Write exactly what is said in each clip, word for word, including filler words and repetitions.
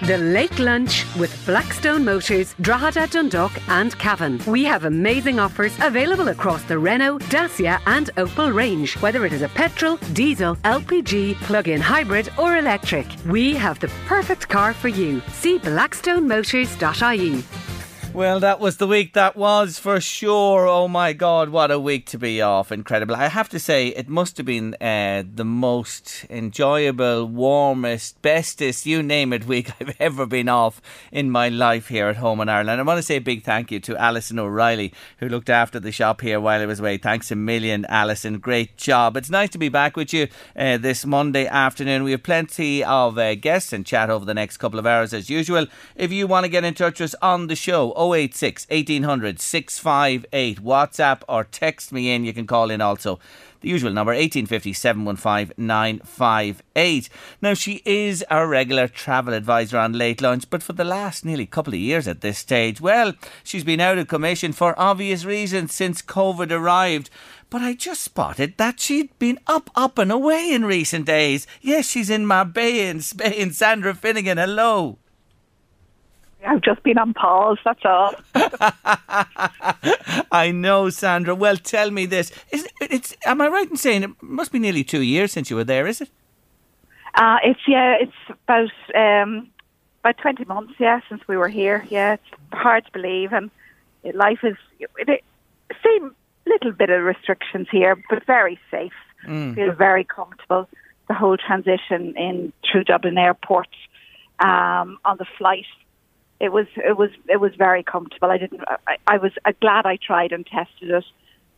The Late Lunch with Blackstone Motors, Drogheda, Dundalk and Cavan. We have amazing offers available across the Renault, Dacia and Opel range. Whether it is a petrol, diesel, L P G, plug-in hybrid or electric, we have the perfect car for you. See blackstone motors dot I E. Well, that was the week that was for sure. Oh my God, what a week to be off. Incredible. I have to say, it must have been uh, the most enjoyable, warmest, bestest, you name it, week I've ever been off in my life here at home in Ireland. I want to say a big thank you to Alison O'Reilly, who looked after the shop here while I was away. Thanks a million, Alison. Great job. It's nice to be back with you uh, this Monday afternoon. We have plenty of uh, guests and chat over the next couple of hours as usual. If you want to get in touch with us on the show, oh eight six, one eight hundred, six five eight, WhatsApp or text me in. You can call in also. The usual number, one eight five zero, seven one five, nine five eight. Now, she is our regular travel advisor on Late Lunch, but for the last nearly couple of years at this stage, well, she's been out of commission for obvious reasons since COVID arrived. But I just spotted that she'd been up, up and away in recent days. Yes, she's in Marbella in Spain. Sandra Finnegan, hello. I've just been on pause, that's all. I know, Sandra. Well, tell me this. Is it, it's, am I right in saying it must be nearly two years since you were there, is it? Uh, it's, yeah, it's about um, about twenty months, yeah, since we were here. Yeah, it's hard to believe. And life is, it seems little bit of restrictions here, but very safe. Mm. Feel very comfortable. The whole transition in through Dublin Airport um, on the flight. It was it was it was very comfortable. I didn't. I, I was uh, glad I tried and tested it.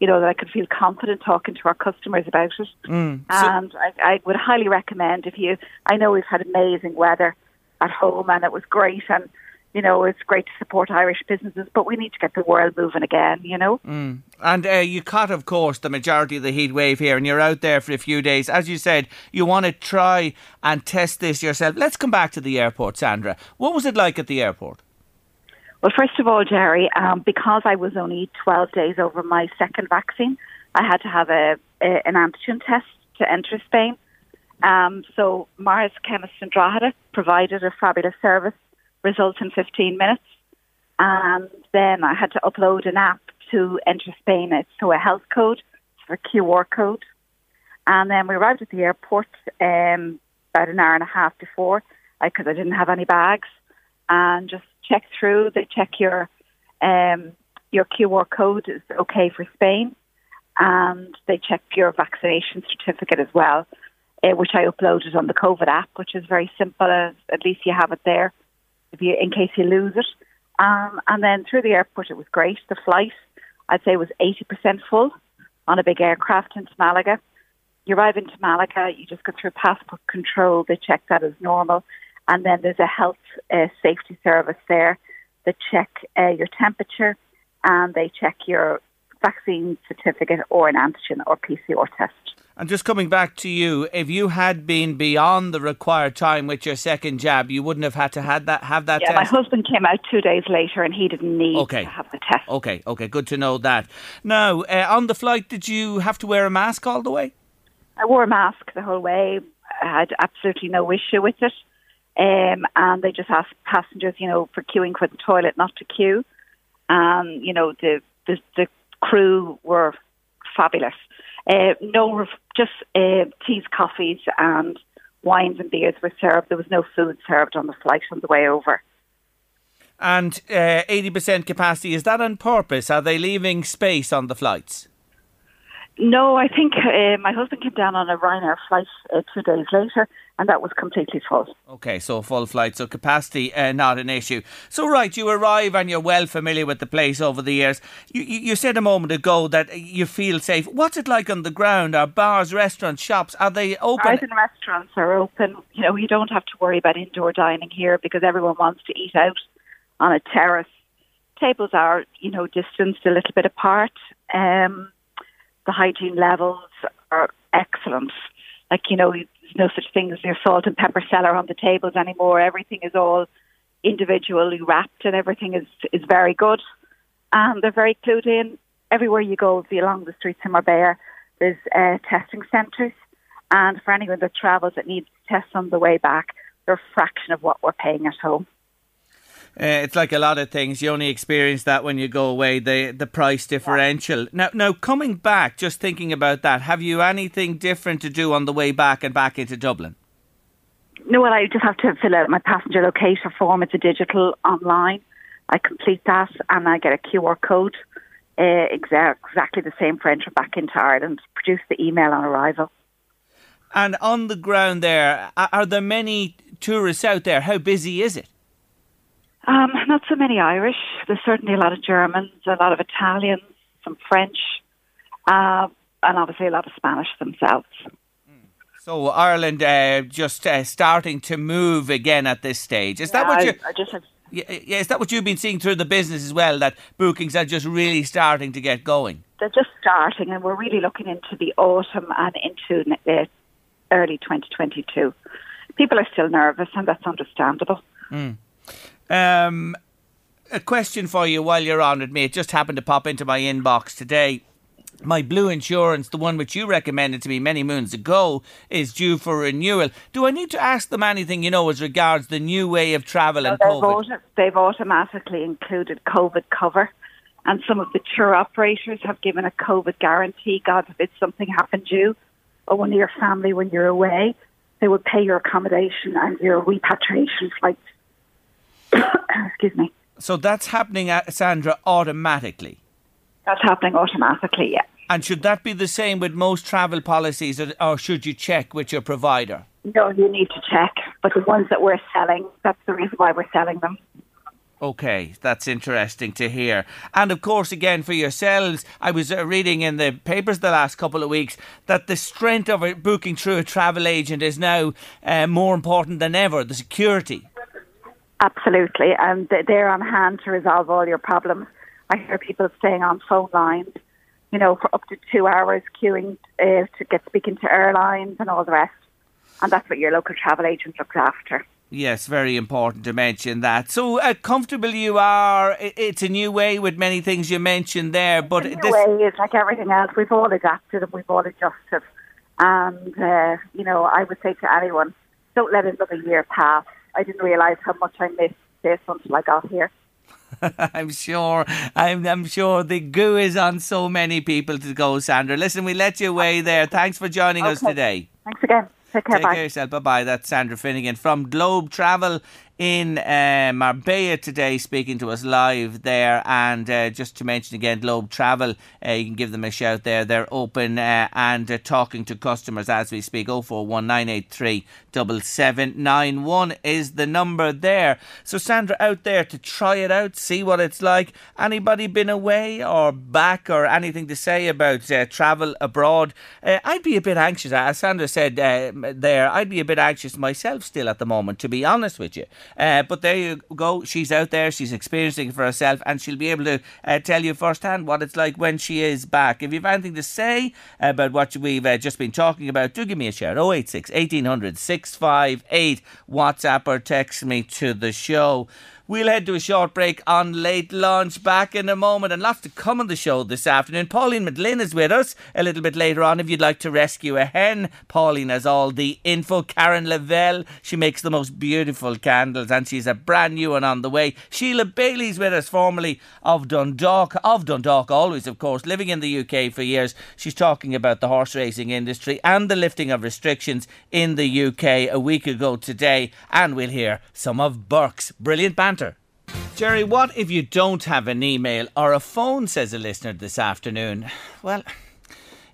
You know that I could feel confident talking to our customers about it. Mm. And so, I, I would highly recommend if you. I know we've had amazing weather at home, and it was great. And you know it's great to support Irish businesses, but we need to get the world moving again. You know. Mm. And uh, you caught, of course, the majority of the heat wave here, and you're out there for a few days. As you said, you want to try and test this yourself. Let's come back to the airport, Sandra. What was it like at the airport? Well, first of all, Jerry, um, because I was only twelve days over my second vaccine, I had to have a, a an antigen test to enter Spain. Um, so Mars Chemist in Drogheda provided a fabulous service, results in fifteen minutes. And then I had to upload an app to enter Spain. It's so a health code, it's a Q R code. And then we arrived at the airport um, about an hour and a half before, because I, I didn't have any bags, and just check through. They check your um, your Q R code is okay for Spain, and they check your vaccination certificate as well, uh, which I uploaded on the COVID app, which is very simple. As, at least you have it there if you, in case you lose it. Um, and then through the airport, it was great. The flight, I'd say, was eighty percent full on a big aircraft into Malaga. You arrive into Malaga, you just go through passport control. They check that as normal. And then there's a health uh, safety service there. They check uh, your temperature, and they check your vaccine certificate or an antigen or P C R test. And just coming back to you, if you had been beyond the required time with your second jab, you wouldn't have had to had that, have that yeah, test? Yeah, my husband came out two days later and he didn't need okay. to have the test. Okay, okay, good to know that. Now, uh, on the flight, did you have to wear a mask all the way? I wore a mask the whole way. I had absolutely no issue with it. Um, and they just asked passengers, you know, for queuing for the toilet, not to queue. And, um, you know, the, the, the crew were fabulous. Uh, no, just uh, teas, coffees, and wines and beers were served. There was no food served on the flight on the way over. And uh, eighty percent capacity, is that on purpose? Are they leaving space on the flights? No, I think uh, my husband came down on a Ryanair flight uh, two days later, and that was completely full. OK, so full flight, so capacity uh, not an issue. So right, you arrive and you're well familiar with the place over the years. You, you, you said a moment ago that you feel safe. What's it like on the ground? Are bars, restaurants, shops, are they open? Bars and restaurants are open. You know, you don't have to worry about indoor dining here because everyone wants to eat out on a terrace. Tables are, you know, distanced a little bit apart. Um, the hygiene levels are excellent. Like, you know, there's no such thing as your salt and pepper cellar on the tables anymore. Everything is all individually wrapped and everything is, is very good. And they're very clued in. Everywhere you go along the streets in Marbella, there's uh, testing centres. And for anyone that travels that needs tests on the way back, they're a fraction of what we're paying at home. Uh, it's like a lot of things. You only experience that when you go away, the the price differential. Yeah. Now, now coming back, just thinking about that, have you anything different to do on the way back and back into Dublin? No, well, I just have to fill out my passenger locator form. It's a digital online. I complete that and I get a Q R code. Uh, exactly the same for entry back into Ireland. Produce the email on arrival. And on the ground there, are there many tourists out there? How busy is it? Um, not so many Irish. There's certainly a lot of Germans, a lot of Italians, some French, uh, and obviously a lot of Spanish themselves. So Ireland uh, just uh, starting to move again at this stage. Is yeah, that what you? I, I just have... yeah, is that what you've been seeing through the business as well? That bookings are just really starting to get going. They're just starting, and we're really looking into the autumn and into uh, early twenty twenty-two. People are still nervous, and that's understandable. Mm. Um, a question for you while you're on with me. It just happened to pop into my inbox today. My Blue Insurance, the one which you recommended to me many moons ago, is due for renewal. Do I need to ask them anything, you know, as regards the new way of travel and well, COVID? Auto- they've automatically included COVID cover, and some of the tour operators have given a COVID guarantee. God forbid something happened to you or one of your family when you're away. They would pay your accommodation and your repatriation flights. Excuse me. So that's happening, Sandra, automatically? That's happening automatically, yeah. And should that be the same with most travel policies, or, or should you check with your provider? No, you need to check. But the ones that we're selling, that's the reason why we're selling them. OK, that's interesting to hear. And of course, again, for yourselves, I was uh, reading in the papers the last couple of weeks that the strength of a booking through a travel agent is now uh, more important than ever, the security. Absolutely, and they're on hand to resolve all your problems. I hear people staying on phone lines, you know, for up to two hours queuing uh, to get speaking to airlines and all the rest. And that's what your local travel agent looks after. Yes, very important to mention that. So uh, comfortable you are. It's a new way with many things you mentioned there. But it's a new way is like everything else. We've all adapted and we've all adjusted. And, uh, you know, I would say to anyone, don't let another year pass. I didn't realise how much I missed this until I got here. I'm sure. I'm, I'm sure the goo is on so many people to go, Sandra. Listen, we let you away there. Thanks for joining okay. us today. Thanks again. Take care. Take bye. care yourself. Bye-bye. That's Sandra Finnegan from Globe Travel in uh, Marbella today, speaking to us live there. And uh, just to mention again, Globe Travel, uh, you can give them a shout there. They're open uh, and uh, talking to customers as we speak. oh four one nine eight three seven seven nine one is the number there. So Sandra, out there to try it out, see what it's like. Anybody been away or back or anything to say about uh, travel abroad? Uh, I'd be a bit anxious. As Sandra said uh, there, I'd be a bit anxious myself still at the moment, to be honest with you. Uh, but there you go, she's out there, she's experiencing it for herself, and she'll be able to uh, tell you firsthand what it's like when she is back. If you've anything to say about what we've uh, just been talking about, do give me a shout. oh eight six, one eight hundred, six five eight, WhatsApp or text me to the show. We'll head to a short break on Late Lunch. Back in a moment, and lots to come on the show this afternoon. Pauline McLynn is with us a little bit later on if you'd like to rescue a hen. Pauline has all the info. Karen Lavelle, she makes the most beautiful candles and she's a brand new one on the way. Sheila Bailey's with us, formerly of Dundalk, of Dundalk always, of course, living in the U K for years. She's talking about the horse racing industry and the lifting of restrictions in the U K a week ago today. And we'll hear some of Burke's brilliant banter. Jerry, what if you don't have an email or a phone, says a listener this afternoon? Well,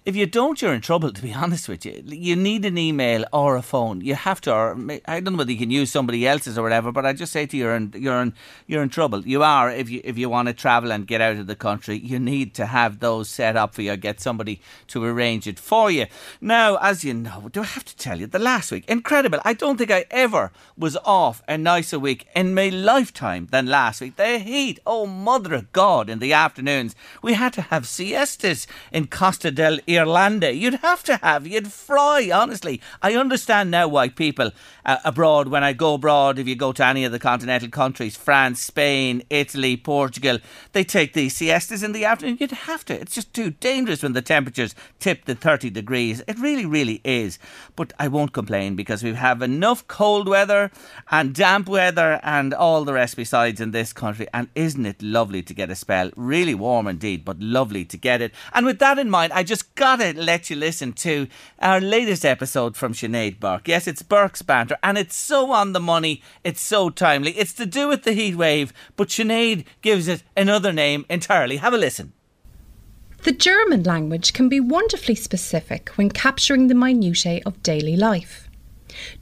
if you don't, you're in trouble, to be honest with you. You need an email or a phone. You have to, or I don't know whether you can use somebody else's or whatever, but I just say to you, you're in, you're in, you're in trouble. You are, if you if you want to travel and get out of the country, you need to have those set up for you, or get somebody to arrange it for you. Now, as you know, do I have to tell you, the last week, incredible. I don't think I ever was off a nicer week in my lifetime than last week. The heat, oh, mother of God, in the afternoons. We had to have siestas in Costa del Irlanda. You'd have to have, you'd fry, honestly. I understand now why people uh, abroad, when I go abroad, if you go to any of the continental countries, France, Spain, Italy, Portugal, they take these siestas in the afternoon. You'd have to. It's just too dangerous when the temperatures tip the thirty degrees. It really, really is. But I won't complain because we have enough cold weather and damp weather and all the rest besides in this country. And isn't it lovely to get a spell? Really warm indeed, but lovely to get it. And with that in mind, I just got Gotta let you listen to our latest episode from Sinead Burke. Yes, it's Burke's banter, and it's so on the money, it's so timely. It's to do with the heat wave, but Sinead gives it another name entirely. Have a listen. The German language can be wonderfully specific when capturing the minutiae of daily life.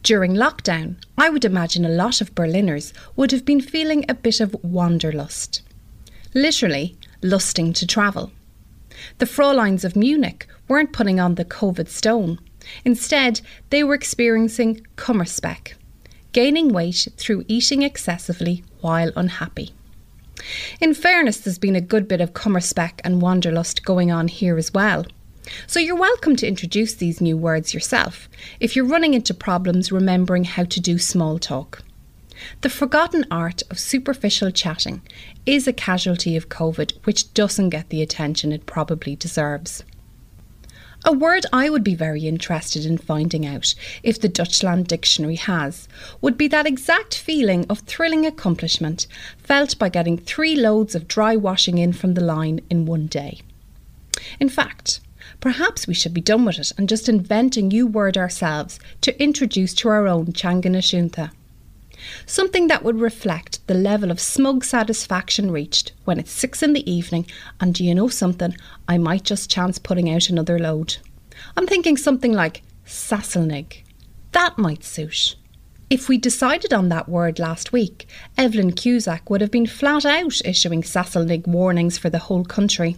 During lockdown, I would imagine a lot of Berliners would have been feeling a bit of wanderlust. Literally, lusting to travel. The Fräuleins of Munich weren't putting on the COVID stone. Instead, they were experiencing Kummerspeck, gaining weight through eating excessively while unhappy. In fairness, there's been a good bit of Kummerspeck and wanderlust going on here as well. So you're welcome to introduce these new words yourself if you're running into problems remembering how to do small talk. The forgotten art of superficial chatting is a casualty of COVID which doesn't get the attention it probably deserves. A word I would be very interested in finding out, if the Dutchland Dictionary has, would be that exact feeling of thrilling accomplishment felt by getting three loads of dry washing in from the line in one day. In fact, perhaps we should be done with it and just invent a new word ourselves to introduce to our own Changanashunta. Something that would reflect the level of smug satisfaction reached when it's six in the evening and, do you know something, I might just chance putting out another load. I'm thinking something like Sasselnig. That might suit. If we decided on that word last week, Evelyn Cusack would have been flat out issuing Sasselnig warnings for the whole country.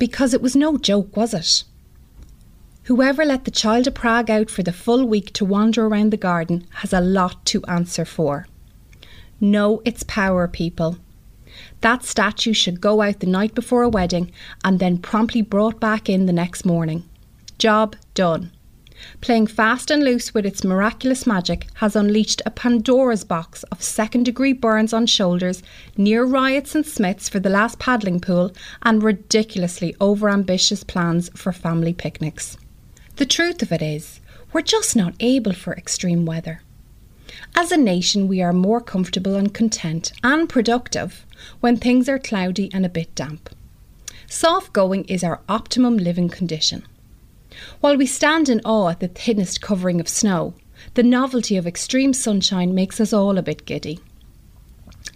Because it was no joke, was it? Whoever let the child of Prague out for the full week to wander around the garden has a lot to answer for. Know its power, people. That statue should go out the night before a wedding and then promptly brought back in the next morning. Job done. Playing fast and loose with its miraculous magic has unleashed a Pandora's box of second-degree burns on shoulders, near riots and smits for the last paddling pool, and ridiculously over-ambitious plans for family picnics. The truth of it is, we're just not able for extreme weather. As a nation, we are more comfortable and content and productive when things are cloudy and a bit damp. Soft going is our optimum living condition. While we stand in awe at the thinnest covering of snow, the novelty of extreme sunshine makes us all a bit giddy.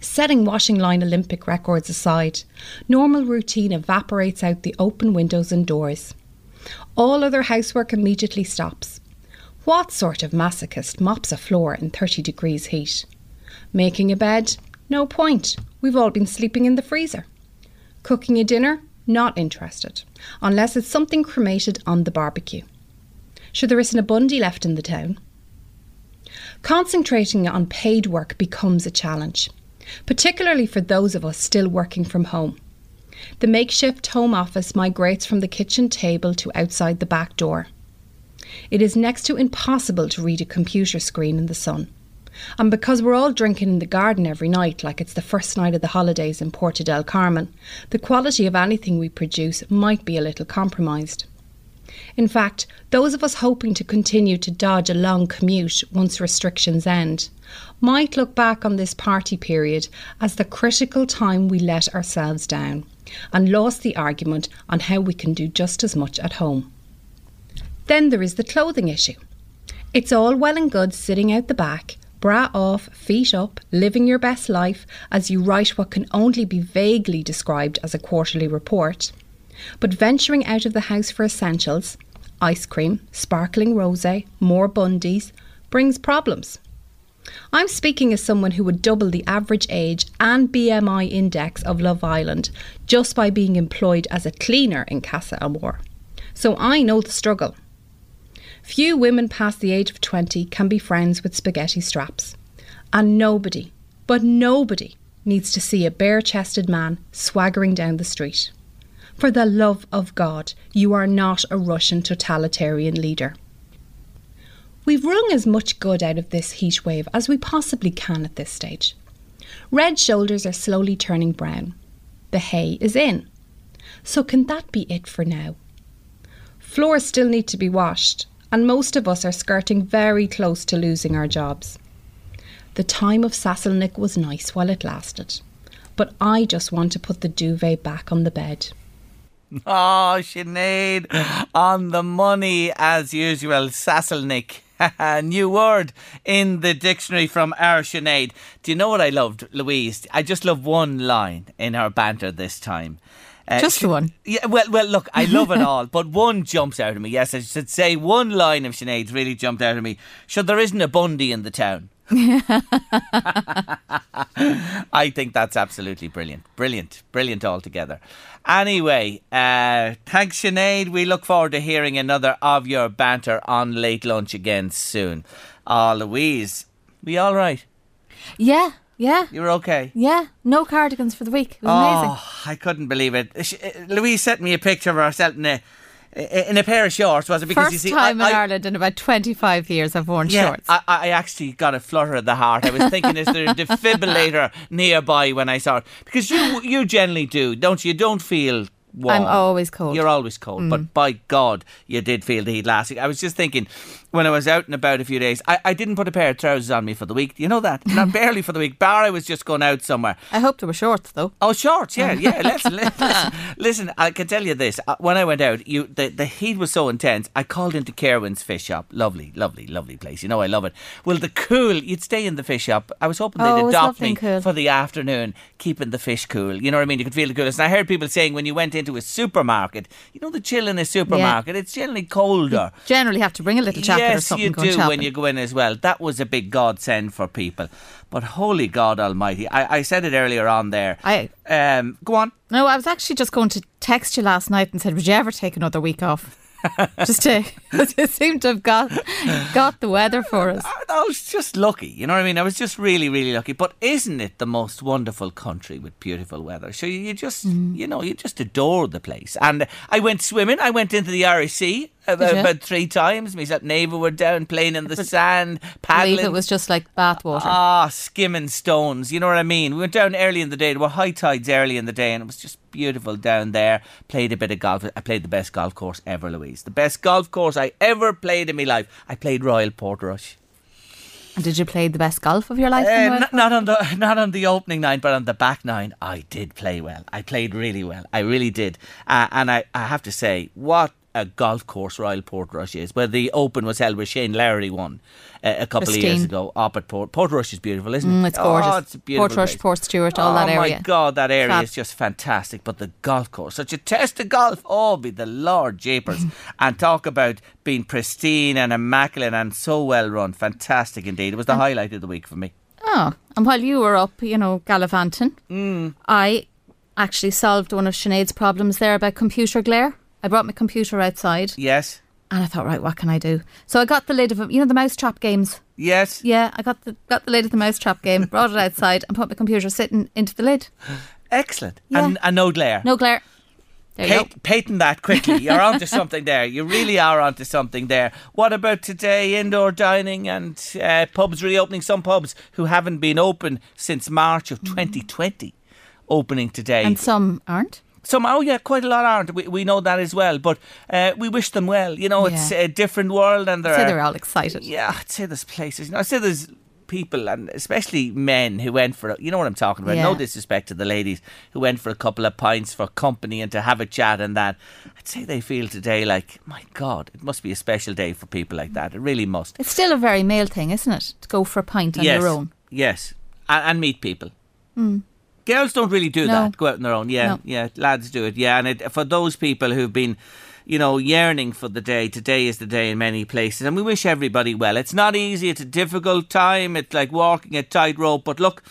Setting washing line Olympic records aside, normal routine evaporates out the open windows and doors. All other housework immediately stops. What sort of masochist mops a floor in thirty degrees heat? Making a bed? No point. We've all been sleeping in the freezer. Cooking a dinner? Not interested. Unless it's something cremated on the barbecue. Sure, there isn't a Bundy left in the town. Concentrating on paid work becomes a challenge, particularly for those of us still working from home. The makeshift home office migrates from the kitchen table to outside the back door. It is next to impossible to read a computer screen in the sun. And because we're all drinking in the garden every night like it's the first night of the holidays in Puerto del Carmen, the quality of anything we produce might be a little compromised. In fact, those of us hoping to continue to dodge a long commute once restrictions end might look back on this party period as the critical time we let ourselves down and lost the argument on how we can do just as much at home. Then there is the clothing issue. It's all well and good sitting out the back, bra off, feet up, living your best life as you write what can only be vaguely described as a quarterly report. But venturing out of the house for essentials, ice cream, sparkling rosé, more Bundies, brings problems. I'm speaking as someone who would double the average age and B M I index of Love Island just by being employed as a cleaner in Casa Amor. So I know the struggle. Few women past the age of twenty can be friends with spaghetti straps. And nobody, but nobody, needs to see a bare-chested man swaggering down the street. For the love of God, you are not a Russian totalitarian leader. We've wrung as much good out of this heatwave as we possibly can at this stage. Red shoulders are slowly turning brown. The hay is in. So can that be it for now? Floors still need to be washed, and most of us are skirting very close to losing our jobs. The time of Sasselnik was nice while it lasted, but I just want to put the duvet back on the bed. Oh, Sinead, on the money as usual, Sasselnik. New word in the dictionary from our Sinead. Do you know what I loved, Louise? I just love one line in her banter this time. Uh, just she, the one. Yeah, well, well, look, I love it all, but one jumps out at me. Yes, I should say one line of Sinead's really jumped out at me. Sure, there isn't a Bundy in the town. I think that's absolutely brilliant. Brilliant. Brilliant altogether. Anyway, uh, thanks, Sinead. We look forward to hearing another of your banter on Late Lunch again soon. Ah, uh, Louise, we all right? Yeah, yeah. You were okay? Yeah, no cardigans for the week. It was oh, amazing. I couldn't believe it. She, uh, Louise sent me a picture of herself in a In a pair of shorts, was it? Because First you see, time I, in I, Ireland in about twenty-five years I've worn yeah, shorts. I, I actually got a flutter of the heart. I was thinking, is there a defibrillator nearby when I saw it? Because you you generally do, don't you? You don't feel warm. I'm always cold. You're always cold. Mm. But by God, you did feel the heat last week. I was just thinking, when I was out and about a few days, I, I didn't put a pair of trousers on me for the week. You know that? Not barely for the week. Bar, I was just going out somewhere. I hope there were shorts, though. Oh, shorts, yeah, yeah. Listen, listen, listen, I can tell you this. When I went out, you the, the heat was so intense, I called into Kerwin's Fish Shop. Lovely, lovely, lovely place. You know, I love it. Well, the cool, you'd stay in the fish shop. I was hoping they'd oh, adopt me cool. for the afternoon, keeping the fish cool. You know what I mean? You could feel the coolness. And I heard people saying when you went into a supermarket, you know the chill in a supermarket, yeah. It's generally colder. You generally have to bring a little chocolate. Yes, you do shopping. When you go in as well. That was a big godsend for people. But holy God almighty, I, I said it earlier on there. I um, Go on. No, I was actually just going to text you last night and said, would you ever take another week off? Just to it seemed to have got got the weather for us. I, I was just lucky, you know what I mean? I was just really, really lucky. But isn't it the most wonderful country with beautiful weather? So you, you just, mm. you know, you just adore the place. And I went swimming. I went into the Irish Sea about, about three times. Myself and Neva were down playing in the but sand, paddling. I believe it was just like bathwater. Ah, skimming stones. You know what I mean? We went down early in the day. There were high tides early in the day, and it was just beautiful down there. Played a bit of golf. I played the best golf course ever, Louise. The best golf course I ever played in my life. I played Royal Portrush. And did you play the best golf of your life? Uh, not, not on the not on the opening nine, but on the back nine, I did play well. I played really well. I really did. Uh, and I, I have to say, what a golf course Royal Portrush is, where the Open was held, where Shane Lowry won uh, a couple Christine. of years ago up at Port Portrush. Is beautiful, isn't it? Mm, it's gorgeous. Oh, it's beautiful. Portrush, Port Stewart, all oh that area. Oh my God, that area Crap. is just fantastic. But the golf course, such a test of golf. Oh, be the Lord Japers. And talk about being pristine and immaculate and so well run. Fantastic indeed. It was the and, highlight of the week for me. Oh, and while you were up, you know, gallivanting, mm. I actually solved one of Sinead's problems there about computer glare. I brought my computer outside. Yes. And I thought, right, what can I do? So I got the lid of, you know, the mousetrap games. Yes. Yeah, I got the got the lid of the mousetrap game, brought it outside and put my computer sitting into the lid. Excellent. Yeah. And, and no glare. No glare. There you Pat- go. Patent that quickly. You're onto something there. You really are onto something there. What about today? Indoor dining and uh, pubs reopening. Some pubs who haven't been open since March of mm. twenty twenty opening today. And some aren't. Some, oh yeah, quite a lot aren't. We we know that as well, but uh, we wish them well. You know, yeah. It's a different world, and they're I'd say they're all excited. Yeah, I'd say there's places. You know, I'd say there's people, and especially men who went for, you know what I'm talking about, yeah. No disrespect to the ladies who went for a couple of pints for company and to have a chat and that. I'd say they feel today like, my God, it must be a special day for people like that. It really must. It's still a very male thing, isn't it? To go for a pint on yes. your own. Yes, and, and meet people. Mm. Girls don't really do no. that, go out on their own. Yeah, no. yeah, lads do it. Yeah, and it, for those people who've been, you know, yearning for the day, today is the day in many places, and we wish everybody well. It's not easy, it's a difficult time, it's like walking a tightrope, but look,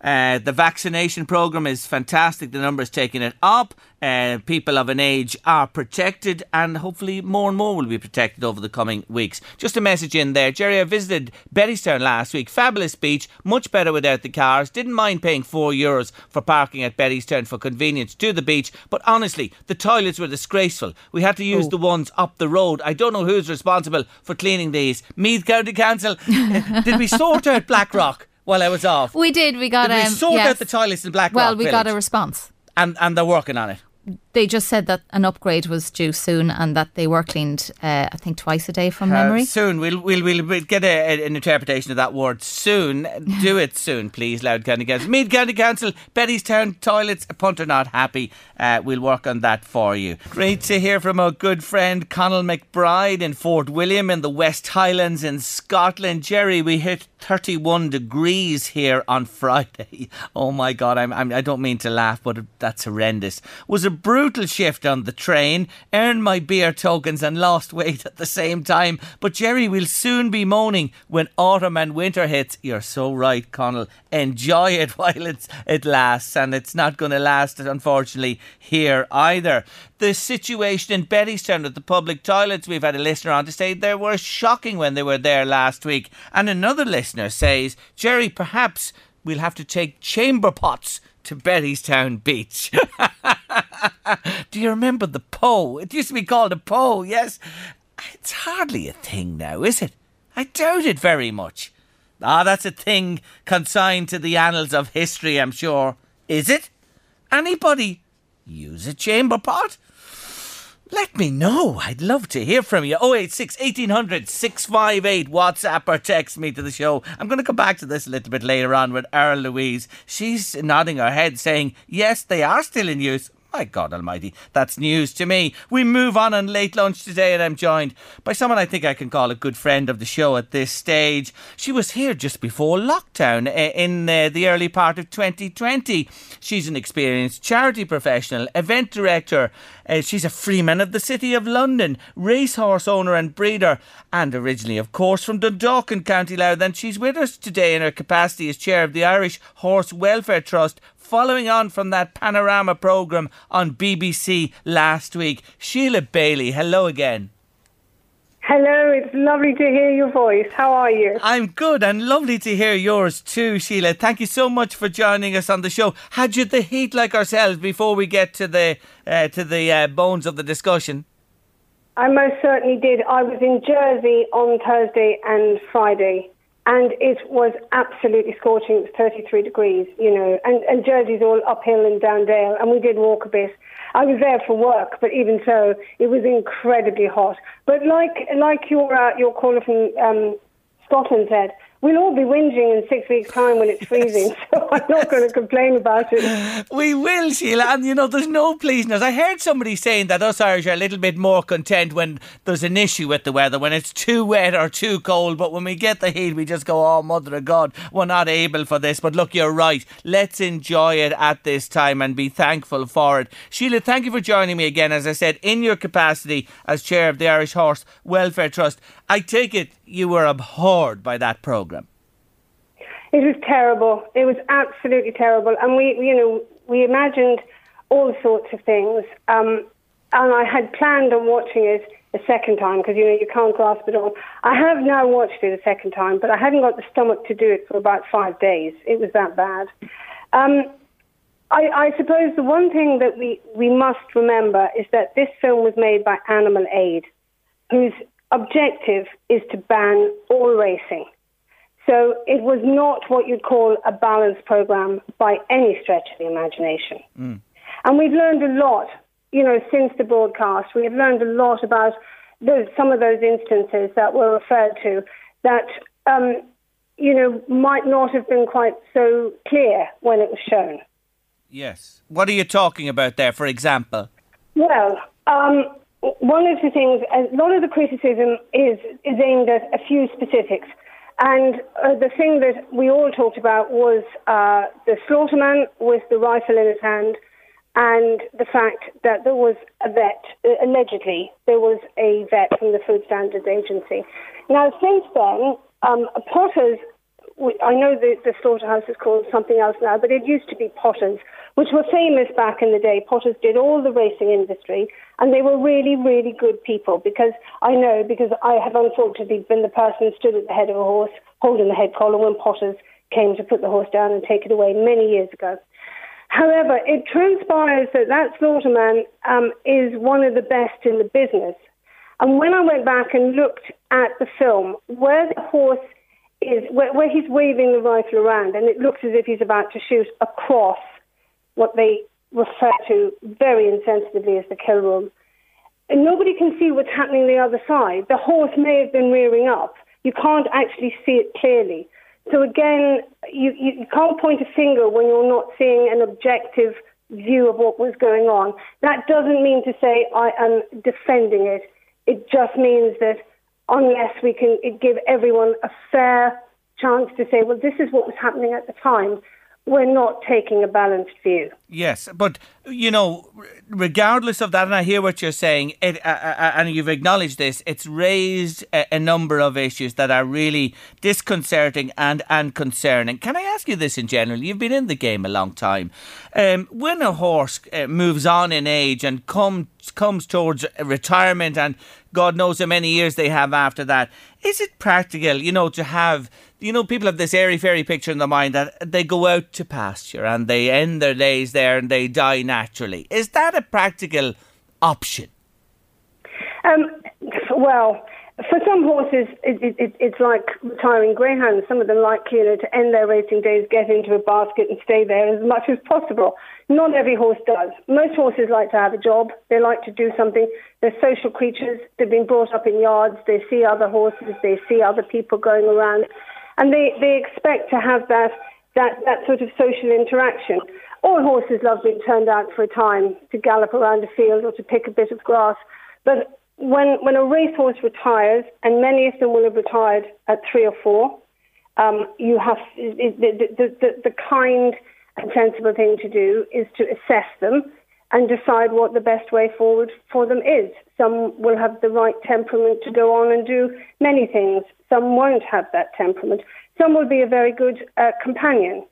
uh, the vaccination programme is fantastic, the numbers taking it up, uh, people of an age are protected, and hopefully more and more will be protected over the coming weeks. Just a message in there, Jerry, I visited Bettystown last week, fabulous beach, much better without the cars, didn't mind paying four euros for parking at Bettystown for convenience to the beach, but honestly, the toilets were disgraceful, we had to use oh. the ones up the road. I don't know who's responsible for cleaning these. Meath County Council. Did we sort out Blackrock? While I was off. We did. We got... Did we um, sort yes. out the toilets in Blackrock Well, we Village? Got a response. And and they're working on it? They just said that an upgrade was due soon and that they were cleaned, uh, I think, twice a day from uh, memory. Soon. We'll we'll, we'll, we'll get a, a, an interpretation of that word soon. Do it soon, please, Loud County Council. Meath County Council, Bettystown toilets, a punter not happy. Uh, we'll work on that for you. Great to hear from our good friend Conal McBride in Fort William in the West Highlands in Scotland. Jerry, we hit thirty-one degrees here on Friday. Oh my God, I'm, I'm, I don't mean to laugh, but that's horrendous. Was a brutal shift on the train, earned my beer tokens and lost weight at the same time. But Jerry, we'll soon be moaning when autumn and winter hits. You're so right, Conal. Enjoy it while it's, it lasts, and it's not going to last, unfortunately, here either. The situation in Bettystown at the public toilets, we've had a listener on to say they were shocking when they were there last week. And another listener says, Jerry, perhaps we'll have to take chamber pots to Bettystown Beach. Do you remember the Po? It used to be called a Po, yes. It's hardly a thing now, is it? I doubt it very much. Ah, that's a thing consigned to the annals of history, I'm sure. Is it? Anybody use a chamber pot? Let me know. I'd love to hear from you. oh eight six, one eight hundred, six five eight. WhatsApp or text me to the show. I'm going to come back to this a little bit later on with Earl Louise. She's nodding her head saying, yes, they are still in use. My God almighty, that's news to me. We move on on Late Lunch today, and I'm joined by someone I think I can call a good friend of the show at this stage. She was here just before lockdown in the early part of twenty twenty. She's an experienced charity professional, event director. She's a freeman of the City of London, racehorse owner and breeder, and originally, of course, from Dundalk in County Louth. And she's with us today in her capacity as chair of the Irish Horse Welfare Trust, following on from that Panorama programme on B B C last week. Sheila Bailey, hello again. Hello, it's lovely to hear your voice. How are you? I'm good, and lovely to hear yours too, Sheila. Thank you so much for joining us on the show. Had you the heat like ourselves before we get to the uh, to the uh, bones of the discussion? I most certainly did. I was in Jersey on Thursday and Friday. And it was absolutely scorching. It was thirty-three degrees, you know, and, and Jersey's all uphill and down dale, and we did walk a bit. I was there for work, but even so, it was incredibly hot. But like like your uh, your caller from um, Scotland said, we'll all be whinging in six weeks' time when it's freezing, yes. so I'm not yes. going to complain about it. We will, Sheila, and you know, there's no pleasing us. I heard somebody saying that us Irish are a little bit more content when there's an issue with the weather, when it's too wet or too cold, but when we get the heat, we just go, oh, mother of God, we're not able for this. But look, you're right. Let's enjoy it at this time and be thankful for it. Sheila, thank you for joining me again, as I said, in your capacity as chair of the Irish Horse Welfare Trust. I take it you were abhorred by that programme. It was terrible. It was absolutely terrible. And we, you know, we imagined all sorts of things. Um, and I had planned on watching it a second time because, you know, you can't grasp it all. I have now watched it a second time, but I hadn't got the stomach to do it for about five days. It was that bad. Um, I, I suppose the one thing that we, we must remember is that this film was made by Animal Aid, whose objective is to ban all racing. So it was not what you'd call a balanced programme by any stretch of the imagination. Mm. And we've learned a lot, you know, since the broadcast. We've learned a lot about those, some of those instances that were referred to that, um, you know, might not have been quite so clear when it was shown. Yes. What are you talking about there, for example? Well, um, one of the things, a lot of the criticism is, is aimed at a few specifics. And uh, the thing that we all talked about was uh, the slaughterman with the rifle in his hand and the fact that there was a vet, uh, allegedly, there was a vet from the Food Standards Agency. Now, since then, um, Potters, I know the, the slaughterhouse is called something else now, but it used to be Potters, which were famous back in the day. Potters did all the racing industry, and they were really, really good people, because I know, because I have unfortunately been the person who stood at the head of a horse, holding the head collar when Potters came to put the horse down and take it away many years ago. However, it transpires that that slaughterman um, is one of the best in the business. And when I went back and looked at the film, where the horse is, where, where he's waving the rifle around, and it looks as if he's about to shoot across what they refer to very insensitively as the kill room. And nobody can see what's happening the other side. The horse may have been rearing up. You can't actually see it clearly. So again, you, you can't point a finger when you're not seeing an objective view of what was going on. That doesn't mean to say I am defending it. It just means that unless we can give everyone a fair chance to say, well, this is what was happening at the time, we're not taking a balanced view. Yes, but, you know, regardless of that, and I hear what you're saying, it, uh, uh, and you've acknowledged this, it's raised a, a number of issues that are really disconcerting and, and concerning. Can I ask you this in general? You've been in the game a long time. Um, when a horse uh, moves on in age and come, comes towards retirement, and God knows how many years they have after that, is it practical, you know, to have... You know, people have this airy-fairy picture in their mind that they go out to pasture and they end their days there and they die naturally. Is that a practical option? Um, well, for some horses, it, it, it, it's like retiring greyhounds. Some of them like, you know, to end their racing days, get into a basket and stay there as much as possible. Not every horse does. Most horses like to have a job. They like to do something. They're social creatures. They've been brought up in yards. They see other horses. They see other people going around. And they, they expect to have that, that, that sort of social interaction. All horses love being turned out for a time to gallop around a field or to pick a bit of grass. But when, when a racehorse retires, and many of them will have retired at three or four, um, you have the, the, the, the kind and sensible thing to do is to assess them and decide what the best way forward for them is. Some will have the right temperament to go on and do many things. Some won't have that temperament. Some will be a very good uh, companion.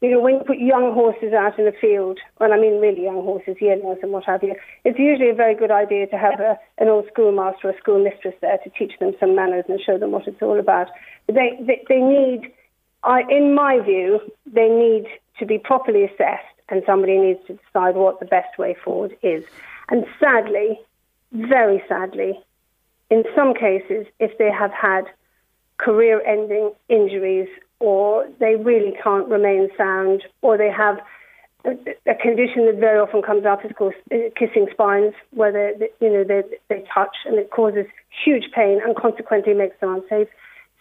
You know, when you put young horses out in the field, and I mean really young horses, yearlings and what have you, it's usually a very good idea to have a, an old schoolmaster or schoolmistress there to teach them some manners and show them what it's all about. But they, they, they need, I, in my view, they need to be properly assessed, and somebody needs to decide what the best way forward is. And sadly, very sadly, in some cases, if they have had career-ending injuries or they really can't remain sound or they have a, a condition that very often comes up, is called kissing spines, where they, you know, they, they touch and it causes huge pain and consequently makes them unsafe.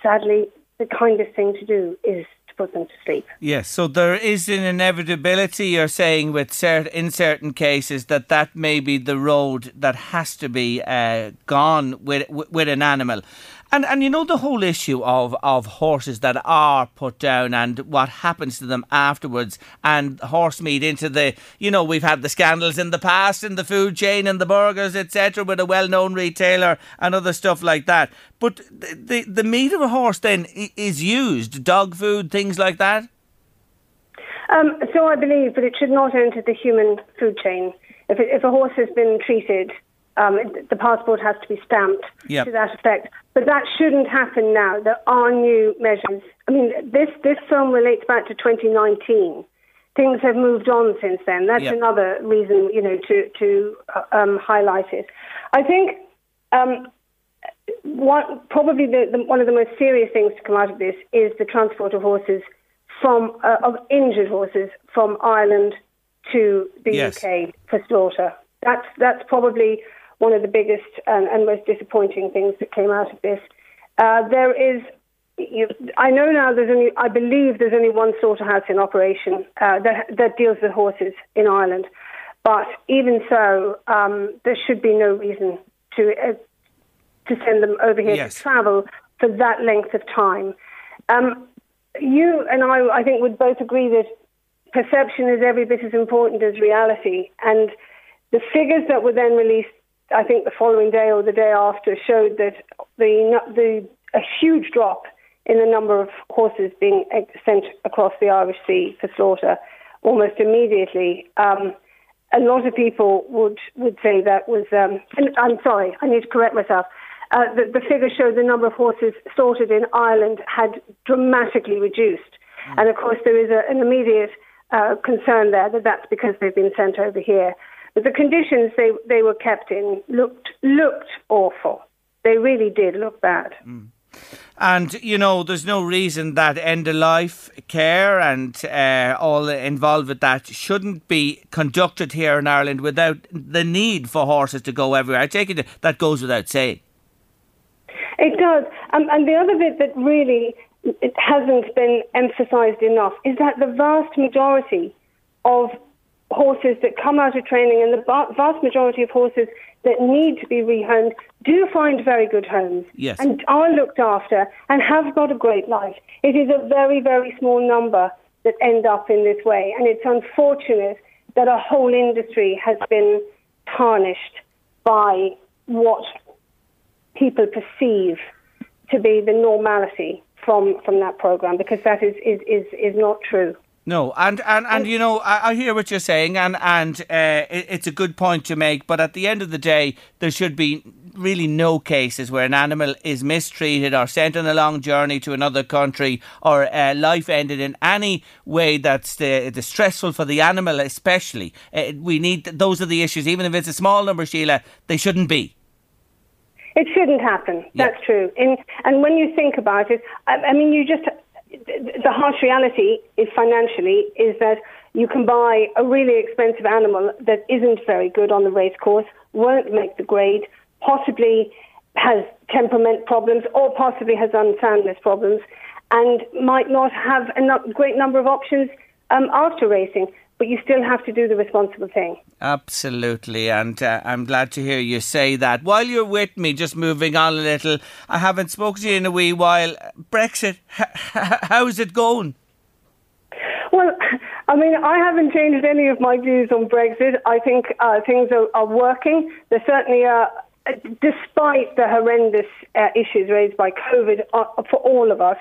Sadly, the kindest thing to do is put them to sleep. Yes, so there is an inevitability, you're saying, with cert- in certain cases that that may be the road that has to be uh, gone with with an animal. And and you know, the whole issue of, of horses that are put down and what happens to them afterwards, and horse meat into the, you know, we've had the scandals in the past in the food chain and the burgers, et cetera, with a well-known retailer and other stuff like that. But the, the, the meat of a horse then is used, dog food, things like that? Um, so I believe, but it should not enter the human food chain. If, it, if a horse has been treated, Um, the passport has to be stamped yep. to that effect. But that shouldn't happen now. There are new measures. I mean, this, this film relates back to twenty nineteen. things have moved on since then. That's yep. another reason, you know, to to um, highlight it. I think um, one, probably the, the, one of the most serious things to come out of this is the transport of horses from uh, of injured horses from Ireland to the yes. U K for slaughter. That's that's probably one of the biggest and, and most disappointing things that came out of this. Uh, there is. You, I know now there's only, I believe there's only one slaughterhouse in operation uh, that, that deals with horses in Ireland. But even so, um, there should be no reason to uh, to send them over here yes. to travel for that length of time. Um, you and I, I think, would both agree that perception is every bit as important as reality. And the figures that were then released, I think, the following day or the day after, showed that the the a huge drop in the number of horses being sent across the Irish Sea for slaughter almost immediately. Um, a lot of people would, would say that was... Um, and I'm sorry, I need to correct myself. Uh, the, the figure showed the number of horses slaughtered in Ireland had dramatically reduced. Mm-hmm. And, of course, there is a, an immediate uh, concern there that that's because they've been sent over here. But the conditions they, they were kept in looked looked awful. They really did look bad. Mm. And, you know, there's no reason that end-of-life care and uh, all involved with that shouldn't be conducted here in Ireland without the need for horses to go everywhere. I take it that goes without saying. It does. Um, and the other bit that really it hasn't been emphasised enough is that the vast majority of horses that come out of training and the vast majority of horses that need to be rehomed do find very good homes yes. and are looked after and have got a great life. It is a very, very small number that end up in this way, and it's unfortunate that a whole industry has been tarnished by what people perceive to be the normality from, from that programme, because that is, is, is, is not true. No, and, and, and you know, I, I hear what you're saying, and, and uh, it, it's a good point to make, but at the end of the day, there should be really no cases where an animal is mistreated or sent on a long journey to another country or uh, life ended in any way that's the, the stressful for the animal especially. Uh, we need, those are the issues, even if it's a small number, Sheila, they shouldn't be. It shouldn't happen, yeah. That's true. And, and when you think about it, I, I mean, you just... The harsh reality is financially is that you can buy a really expensive animal that isn't very good on the race course, won't make the grade, possibly has temperament problems or possibly has unsoundness problems and might not have a great number of options um, after racing. But you still have to do the responsible thing. Absolutely, and uh, I'm glad to hear you say that. While you're with me, just moving on a little, I haven't spoken to you in a wee while. Brexit, how's it going? Well, I mean, I haven't changed any of my views on Brexit. I think uh, things are, are working. There certainly are, uh, despite the horrendous uh, issues raised by COVID uh, for all of us,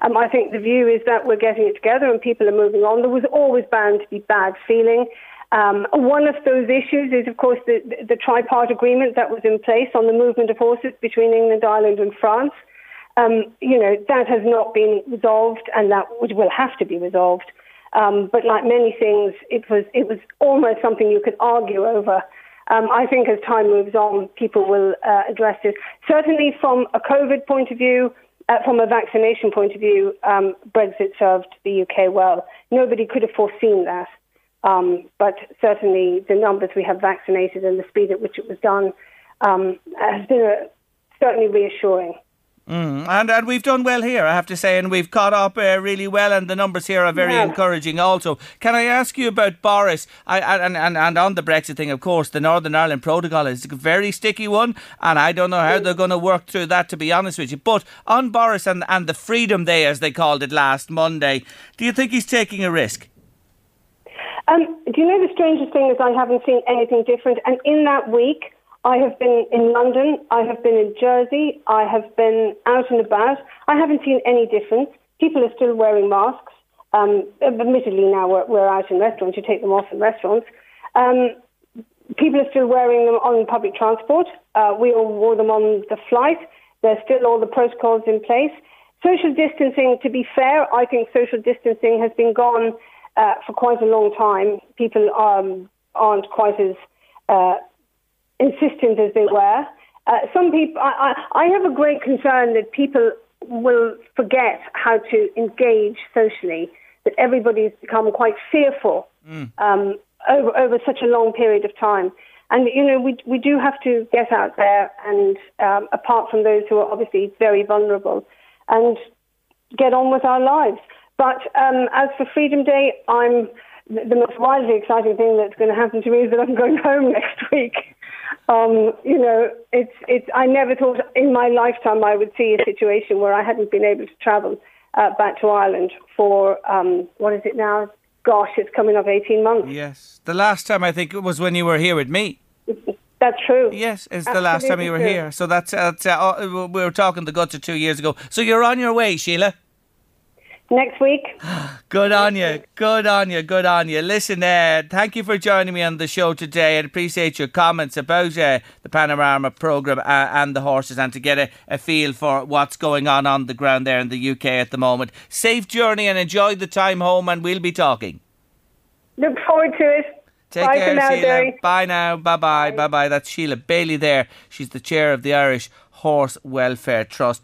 Um, I think the view is that we're getting it together and people are moving on. There was always bound to be bad feeling. Um, one of those issues is, of course, the, the, the tripartite agreement that was in place on the movement of horses between England, Ireland and France. Um, you know, that has not been resolved and that will have to be resolved. Um, but like many things, it was, it was almost something you could argue over. Um, I think as time moves on, people will uh, address this. Certainly from a COVID point of view, Uh, from a vaccination point of view, um, Brexit served the U K well. Nobody could have foreseen that. Um, but certainly the numbers we have vaccinated and the speed at which it was done um, has been uh, certainly reassuring. Mm. And, and we've done well here, I have to say, and we've caught up uh, really well, and the numbers here are very yeah. encouraging also. Can I ask you about Boris? I, and, and, and on the Brexit thing, of course, the Northern Ireland Protocol is a very sticky one, and I don't know how they're going to work through that, to be honest with you. But on Boris and, and the Freedom Day, as they called it last Monday, do you think he's taking a risk? Um, do you know the strangest thing is I haven't seen anything different, and in that week... I have been in London, I have been in Jersey, I have been out and about. I haven't seen any difference. People are still wearing masks. Um, admittedly, now we're, we're out in restaurants, you take them off in restaurants. Um, people are still wearing them on public transport. Uh, we all wore them on the flight. There's still all the protocols in place. Social distancing, to be fair, I think social distancing has been gone uh, for quite a long time. People um, aren't quite as uh, insistent as they were. Uh, some people, I, I, I have a great concern that people will forget how to engage socially, that everybody's become quite fearful mm. um, over, over such a long period of time. And, you know, we we do have to get out there and, um, apart from those who are obviously very vulnerable, and get on with our lives. But um, as for Freedom Day, I'm the most wildly exciting thing that's going to happen to me is that I'm going home next week. Um, you know, it's it's. I never thought in my lifetime I would see a situation where I hadn't been able to travel uh, back to Ireland for, um, what is it now? Gosh, it's coming up eighteen months. Yes. The last time, I think, it was when you were here with me. That's true. Yes, it's Absolutely the last time you were true. here. So that's, that's uh, we were talking the guts of two years ago. So you're on your way, Sheila. Next week. Good on you. Good on you. Good on you. Listen, uh, thank you for joining me on the show today. I appreciate your comments about uh, the Panorama programme uh, and the horses, and to get a, a feel for what's going on on the ground there in the U K at the moment. Safe journey and enjoy the time home, and we'll be talking. Look forward to it. Take Bye care, now, Sheila. Day. Bye now. Bye-bye. Bye. Bye-bye. That's Sheila Bailey there. She's the chair of the Irish Horse Welfare Trust.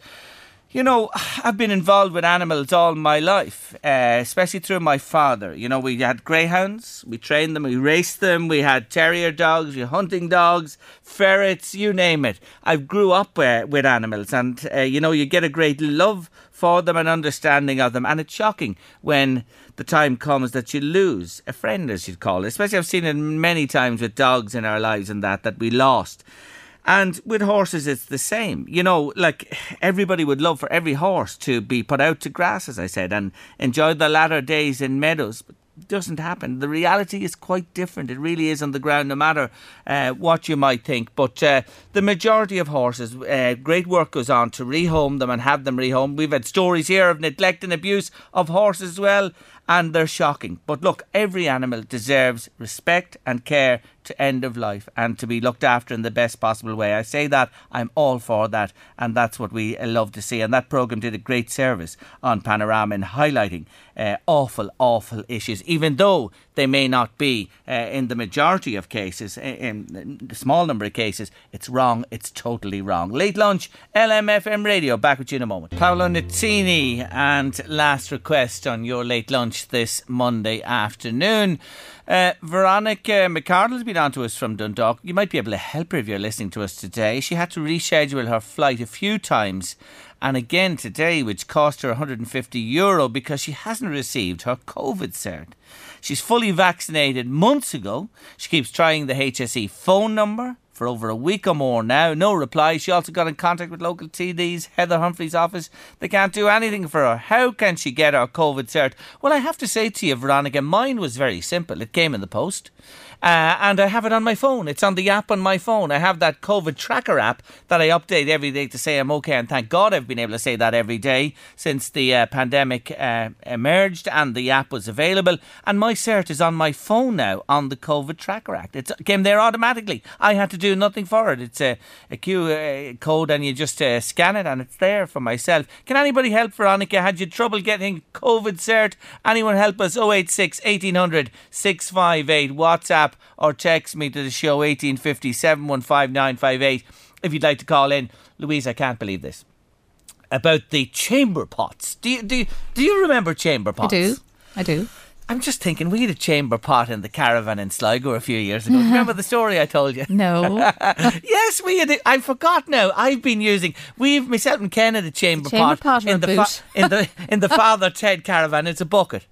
You know, I've been involved with animals all my life, uh, especially through my father. You know, we had greyhounds, we trained them, we raced them, we had terrier dogs, we had hunting dogs, ferrets, you name it. I grew up uh, with animals, and, uh, you know, you get a great love for them and understanding of them. And it's shocking when the time comes that you lose a friend, as you'd call it. Especially I've seen it many times with dogs in our lives and that, that we lost. And with horses, it's the same. You know, like, everybody would love for every horse to be put out to grass, as I said, and enjoy the latter days in meadows. But it doesn't happen. The reality is quite different. It really is on the ground, no matter uh, what you might think. But uh, the majority of horses, uh, great work goes on to rehome them and have them rehomed. We've had stories here of neglect and abuse of horses as well, and they're shocking. But look, every animal deserves respect and care to end of life and to be looked after in the best possible way. I say that, I'm all for that, and that's what we love to see. And that programme did a great service on Panorama in highlighting uh, awful, awful issues, even though they may not be uh, in the majority of cases, in a small number of cases. It's wrong, it's totally wrong. Late Lunch, L M F M Radio, back with you in a moment. Paolo Nazzini and Last Request on your Late Lunch this Monday afternoon. Uh, Veronica McArdle has been on to us from Dundalk. You might be able to help her if you're listening to us today. She had to reschedule her flight a few times, and again today, which cost her one hundred fifty euro, because she hasn't received her COVID cert. She's fully vaccinated months ago. She keeps trying the H S E phone number for over a week or more now. No reply. She also got in contact with local T D's, Heather Humphrey's office. They can't do anything for her. How can she get her COVID cert? Well, I have to say to you, Veronica, mine was very simple. It came in the post. Uh, and I have it on my phone. It's on the app on my phone. I have that COVID tracker app that I update every day to say I'm okay. And thank God I've been able to say that every day since the uh, pandemic uh, emerged and the app was available. And my cert is on my phone now on the COVID tracker app. It came there automatically. I had to do nothing for it. It's a, a Q R code, and you just uh, scan it and it's there for myself. Can anybody help Veronica? Had you trouble getting COVID cert? Anyone help us? oh eight six, one eight hundred, six five eight. WhatsApp or text me to the show eighteen fifty-seven, one five nine five eight if you'd like to call in. Louise, I can't believe this, about the chamber pots. Do you, do you, do you remember chamber pots? I do, I do. I'm just thinking, we had a chamber pot in the caravan in Sligo a few years ago. Remember the story I told you? No. Yes, we had. A, I forgot now. I've been using. We've myself and Ken had a chamber, chamber pot, pot in, the fa- in the in the Father Ted caravan. It's a bucket.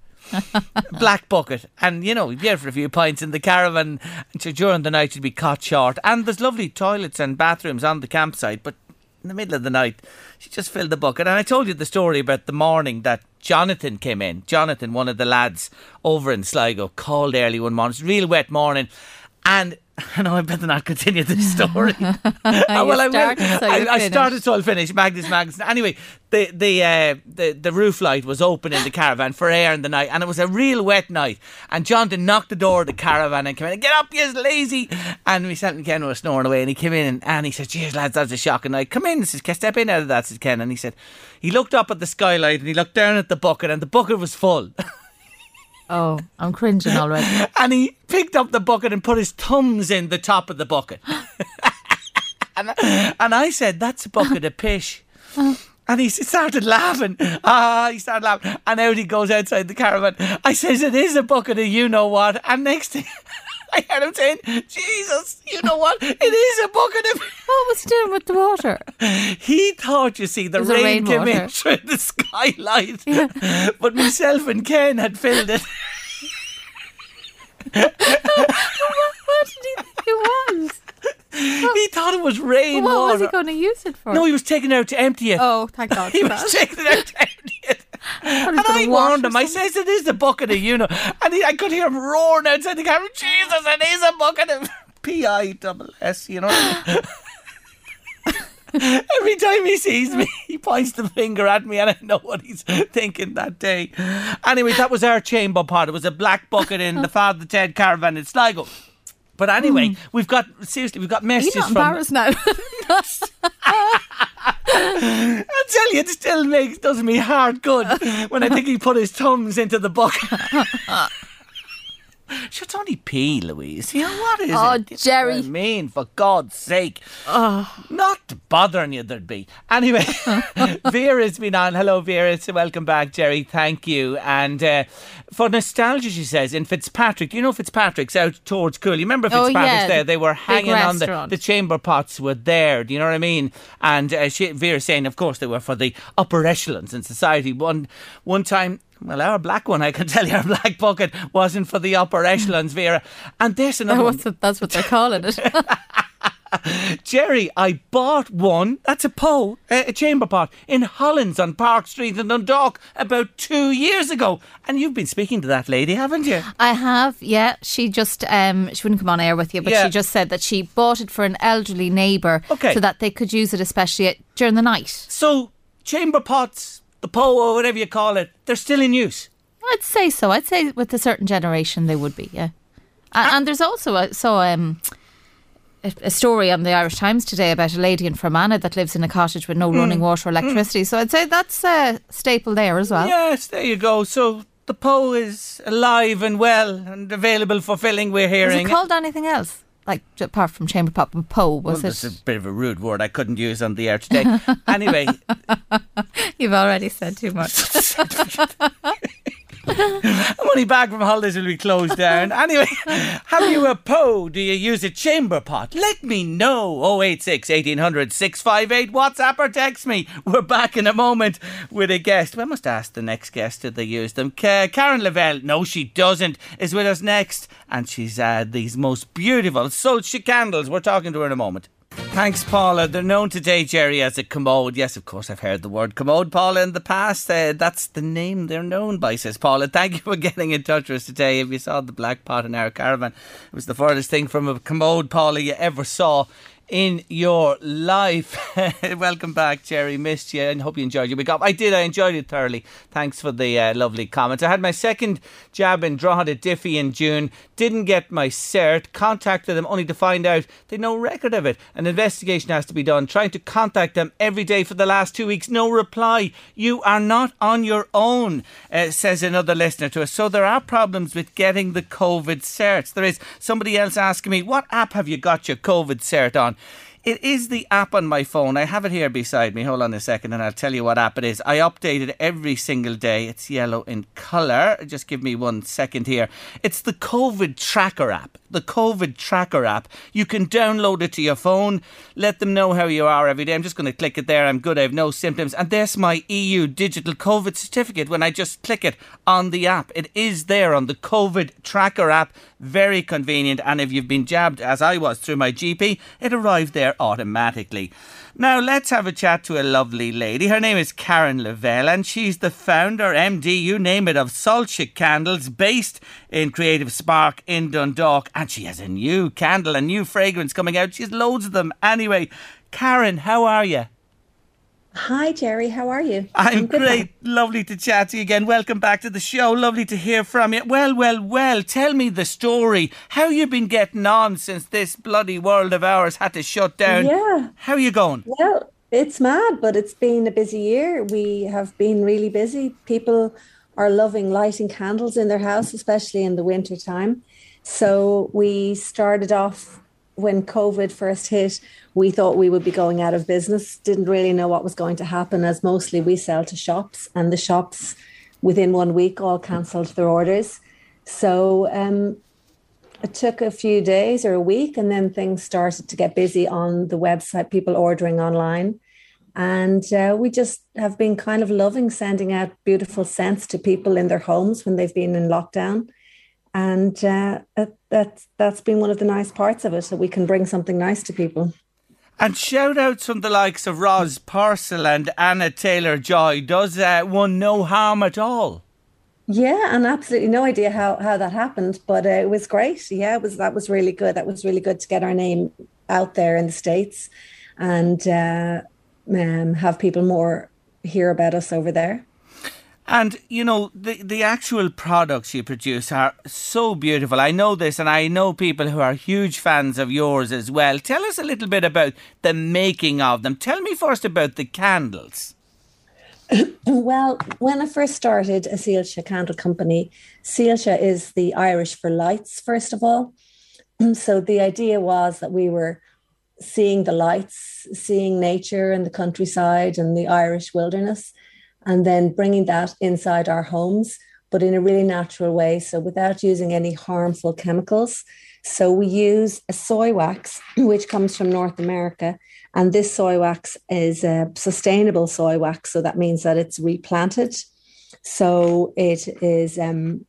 Black bucket, and you know, you'd be out for a few pints in the caravan during the night. You'd be caught short, and there's lovely toilets and bathrooms on the campsite, but in the middle of the night she just filled the bucket. And I told you the story about the morning that Jonathan came in. Jonathan, one of the lads over in Sligo, called early one morning. It's a real wet morning, and I know I better not continue this story. well, I, start will. So I, I started, so I'll finish. Magnus, Magnus. Anyway, the the, uh, the the roof light was open in the caravan for air in the night, and it was a real wet night. And Jonathan knocked the door of the caravan and came in. Get up, you lazy! And we sat, and Ken was snoring away, and he came in and, and he said, "Cheers, lads, that was a shocking night. Come in, says step in out of that," says Ken. And he said, he looked up at the skylight and he looked down at the bucket, and the bucket was full. Oh, I'm cringing already. And he picked up the bucket and put his thumbs in the top of the bucket. and, I, and I said, that's a bucket of pish. And he started laughing. Ah, he started laughing. And out he goes outside the caravan. I says, it is a bucket of you-know-what. And next thing, I heard him saying, Jesus, you know what? It is a bucket of... What was he doing with the water? He thought, you see, the rain, rain came water. in through the skylight. Yeah. But myself and Ken had filled it. what, what did he think it was? Well, he thought it was rain what water. What was he going to use it for? No, he was taking it out to empty it. Oh, thank God. he for was that. taking it out to empty it. And I warned him. I says, it is the bucket of, you know. And he, I could hear him roaring outside the camera. Jesus, it is a bucket of P I S S, you know. Every time he sees me, he points the finger at me, and I know what he's thinking that day. Anyway, that was our chamber pot. It was a black bucket in the Father Ted caravan in Sligo. But anyway, mm. we've got, seriously, we've got messages from... You're not embarrassed now. I tell you, it still makes, does me heart good when I think he put his thumbs into the bucket. Sure, it's only pee, Louise. You know, what is oh, it? Oh, Jerry. I mean, for God's sake. Oh. Not bothering you, there'd be. Anyway, Vera's been on. Hello, Vera. So welcome back, Jerry. Thank you. And uh, for nostalgia, she says, in Fitzpatrick, you know Fitzpatrick's out towards Cool. You remember Fitzpatrick's oh, yeah. there? They were hanging on the, the chamber pots were there. Do you know what I mean? And uh, she, Vera's saying, of course, they were for the upper echelons in society. One, one time... Well, our black one, I can tell you, our black bucket wasn't for the upper echelons, Vera. And there's another one. What, that's what they're calling it. Jerry, I bought one, that's a Poe, a chamber pot, in Hollands on Park Street in Dundalk about two years ago. And you've been speaking to that lady, haven't you? I have, yeah. She just, um, she wouldn't come on air with you, but yeah. she just said that she bought it for an elderly neighbour okay. so that they could use it, especially during the night. So, chamber pots... the Poe or whatever you call it, they're still in use. I'd say so. I'd say with a certain generation they would be, yeah. And, and there's also a, so, um, a, a story on the Irish Times today about a lady in Fermanagh that lives in a cottage with no mm. running water or electricity. Mm. So I'd say that's a staple there as well. Yes, there you go. So the Poe is alive and well and available for filling, we're hearing. Is it called anything else? Like, apart from chamber pot, but Poe, was well, it? That's a bit of a rude word I couldn't use on the air today. Anyway. You've already said too much. Money back from holidays will be closed down. Anyway, have you a Poe? Do you use a chamber pot? Let me know. oh eight six, one eight hundred, six five eight. WhatsApp or text me. We're back in a moment with a guest. We must ask the next guest, did they use them? Karen Lavelle, no she doesn't, is with us next. And she's had uh, these most beautiful Sulci candles. We're talking to her in a moment. Thanks, Paula. They're known today, Jerry, as a commode. Yes, of course, I've heard the word commode, Paula, in the past. Uh, that's the name they're known by, says Paula. Thank you for getting in touch with us today. If you saw the black pot in our caravan, it was the furthest thing from a commode, Paula, you ever saw in your life. Welcome back, Jerry. Missed you and hope you enjoyed your week off. I did. I enjoyed it thoroughly. Thanks for the uh, lovely comments. I had my second jab in Drogheda Diffie in June. Didn't get my cert. Contacted them only to find out they'd no record of it. An investigation has to be done. Trying to contact them every day for the last two weeks. No reply. You are not on your own, uh, says another listener to us. So there are problems with getting the COVID certs. There is somebody else asking me, what app have you got your COVID cert on? It is the app on my phone. I have it here beside me. Hold on a second and I'll tell you what app it is. I update it every single day. It's yellow in colour. Just give me one second here. It's the COVID Tracker app. The COVID Tracker app. You can download it to your phone. Let them know how you are every day. I'm just going to click it there. I'm good. I have no symptoms. And there's my E U digital COVID certificate when I just click it on the app. It is there on the COVID Tracker app. Very convenient. And if you've been jabbed, as I was, through my G P, it arrived there automatically. Now let's have a chat to a lovely lady. Her name is Karen Lavelle and she's the founder, M D, you name it, of Sulci Candles, based in Creative Spark in Dundalk. And she has a new candle, a new fragrance coming out. She has loads of them. Anyway, Karen, how are you? Hi, Jerry. How are you? I'm, I'm great. Now. Lovely to chat to you again. Welcome back to the show. Lovely to hear from you. Well, well, well, tell me the story. How you been getting on since this bloody world of ours had to shut down? Yeah. How you going? Well, it's mad, but it's been a busy year. We have been really busy. People are loving lighting candles in their house, especially in the winter time. So we started off when COVID first hit, we thought we would be going out of business, didn't really know what was going to happen, as mostly we sell to shops, and the shops within one week all cancelled their orders. So um, it took a few days or a week, and then things started to get busy on the website, people ordering online. And uh, we just have been kind of loving sending out beautiful scents to people in their homes when they've been in lockdown. And uh, that's, that's been one of the nice parts of it, that we can bring something nice to people. And shout outs from the likes of Roz Purcell and Anna Taylor-Joy. Does uh, one no harm at all? Yeah, and absolutely no idea how, how that happened, but uh, it was great. Yeah, it was that was really good. That was really good to get our name out there in the States and uh, um, have people more hear about us over there. And, you know, the, the actual products you produce are so beautiful. I know this, and I know people who are huge fans of yours as well. Tell us a little bit about the making of them. Tell me first about the candles. Well, when I first started a Sealsha candle company, Sealsha is the Irish for lights, first of all. So the idea was that we were seeing the lights, seeing nature and the countryside and the Irish wilderness, and then bringing that inside our homes, but in a really natural way, so without using any harmful chemicals. So we use a soy wax, which comes from North America, and this soy wax is a sustainable soy wax, so that means that it's replanted. So it is um,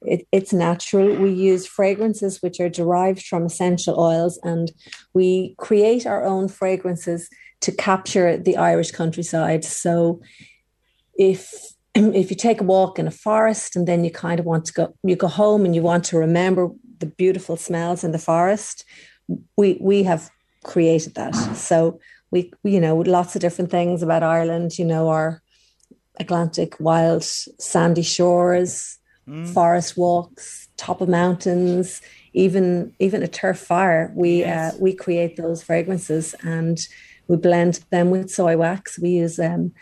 it, it's natural. We use fragrances which are derived from essential oils, and we create our own fragrances to capture the Irish countryside. So If if you take a walk in a forest and then you kind of want to go, you go home and you want to remember the beautiful smells in the forest, we we have created that. So we, you know, lots of different things about Ireland, you know, our Atlantic wild sandy shores, mm. forest walks, top of mountains, even even a turf fire. We yes. uh, we create those fragrances and we blend them with soy wax. We use um.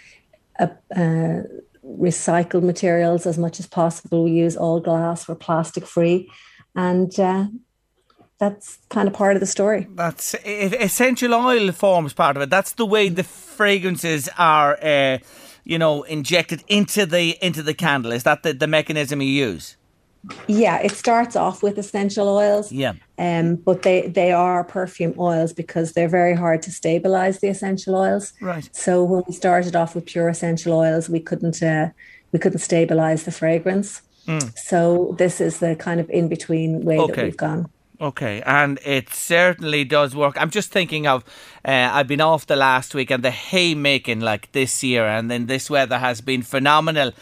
Uh, uh, recycled materials as much as possible. We use all glass, we're plastic free, and uh, that's kind of part of the story. That's essential oil forms part of it. That's the way the fragrances are, uh, you know, injected into the into the candle. Is that the, the mechanism you use? Yeah, it starts off with essential oils. Yeah, um, but they, they are perfume oils because they're very hard to stabilise, the essential oils. Right. So when we started off with pure essential oils, we couldn't uh, we couldn't stabilise the fragrance. Mm. So this is the kind of in between way okay. that we've gone. Okay, and it certainly does work. I'm just thinking of, uh, I've been off the last week and the haymaking like this year, and then this weather has been phenomenal.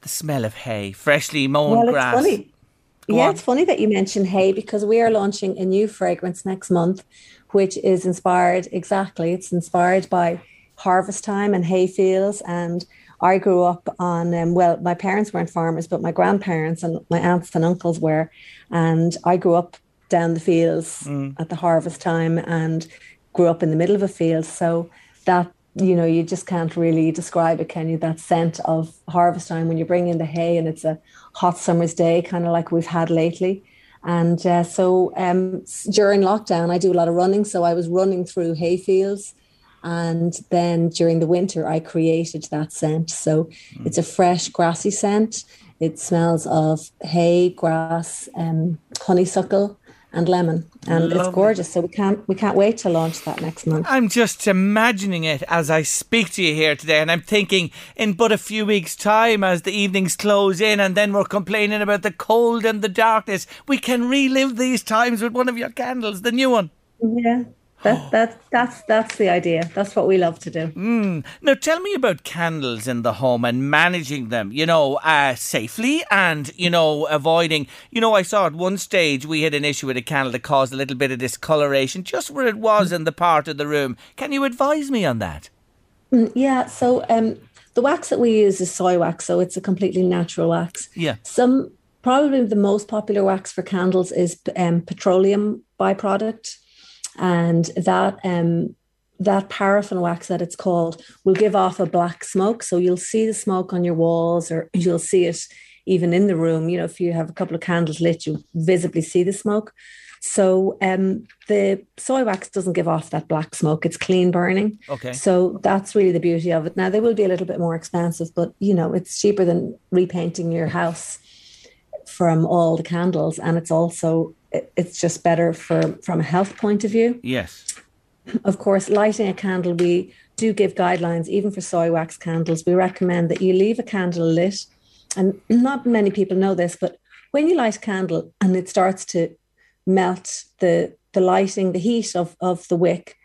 The smell of hay, freshly mown well, grass. It's funny. Go yeah, on. It's funny that you mention hay because we are launching a new fragrance next month, which is inspired, exactly, it's inspired by harvest time and hay fields. And I grew up on, um, well, my parents weren't farmers, but my grandparents and my aunts and uncles were. And I grew up down the fields mm. at the harvest time and grew up in the middle of a field. So that, you know, you just can't really describe it, can you? That scent of harvest time when you bring in the hay and it's a hot summer's day, kind of like we've had lately. And uh, so um, during lockdown, I do a lot of running. So I was running through hay fields. And then during the winter, I created that scent. So mm. it's a fresh, grassy scent. It smells of hay, grass, um, honeysuckle. And lemon, and Lovely. It's gorgeous. So we can't we can't wait to launch that next month. I'm just imagining it as I speak to you here today, and I'm thinking in but a few weeks' time, as the evenings close in, and then we're complaining about the cold and the darkness. We can relive these times with one of your candles, the new one. Yeah, that that that's that's the idea. That's what we love to do. Mm. Now, tell me about candles in the home and managing them. You know, uh, safely and you know, avoiding. You know, I saw at one stage we had an issue with a candle that caused a little bit of discoloration, just where it was in the part of the room. Can you advise me on that? Mm, yeah. So um, the wax that we use is soy wax, so it's a completely natural wax. Yeah. Some probably the most popular wax for candles is um, petroleum byproduct. And that um, that paraffin wax that it's called will give off a black smoke. So you'll see the smoke on your walls, or you'll see it even in the room. You know, if you have a couple of candles lit, you visibly see the smoke. So um, the soy wax doesn't give off that black smoke. It's clean burning. Okay. So that's really the beauty of it. Now, they will be a little bit more expensive, but, you know, it's cheaper than repainting your house from all the candles. And it's also, it's just better for from a health point of view. Yes. Of course, lighting a candle, we do give guidelines, even for soy wax candles. We recommend that you leave a candle lit. And not many people know this, but when you light a candle and it starts to melt, the the lighting, the heat of, of the wick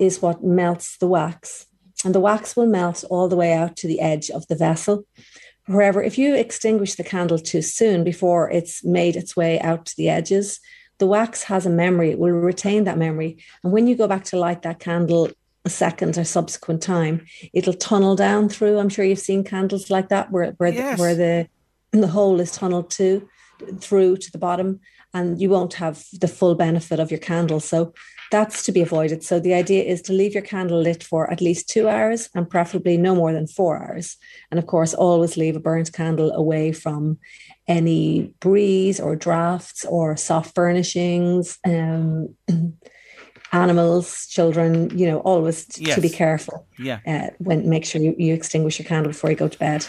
is what melts the wax. And the wax will melt all the way out to the edge of the vessel. However, if you extinguish the candle too soon before it's made its way out to the edges, the wax has a memory. It will retain that memory. And when you go back to light that candle a second or subsequent time, it'll tunnel down through. I'm sure you've seen candles like that where where, yes. the, where the the hole is tunneled to through to the bottom, and you won't have the full benefit of your candle. So that's to be avoided. So the idea is to leave your candle lit for at least two hours and preferably no more than four hours. And of course, always leave a burnt candle away from any breeze or drafts or soft furnishings, um, animals, children, you know, always t- yes. to be careful. Yeah. Uh, when make sure you, you extinguish your candle before you go to bed.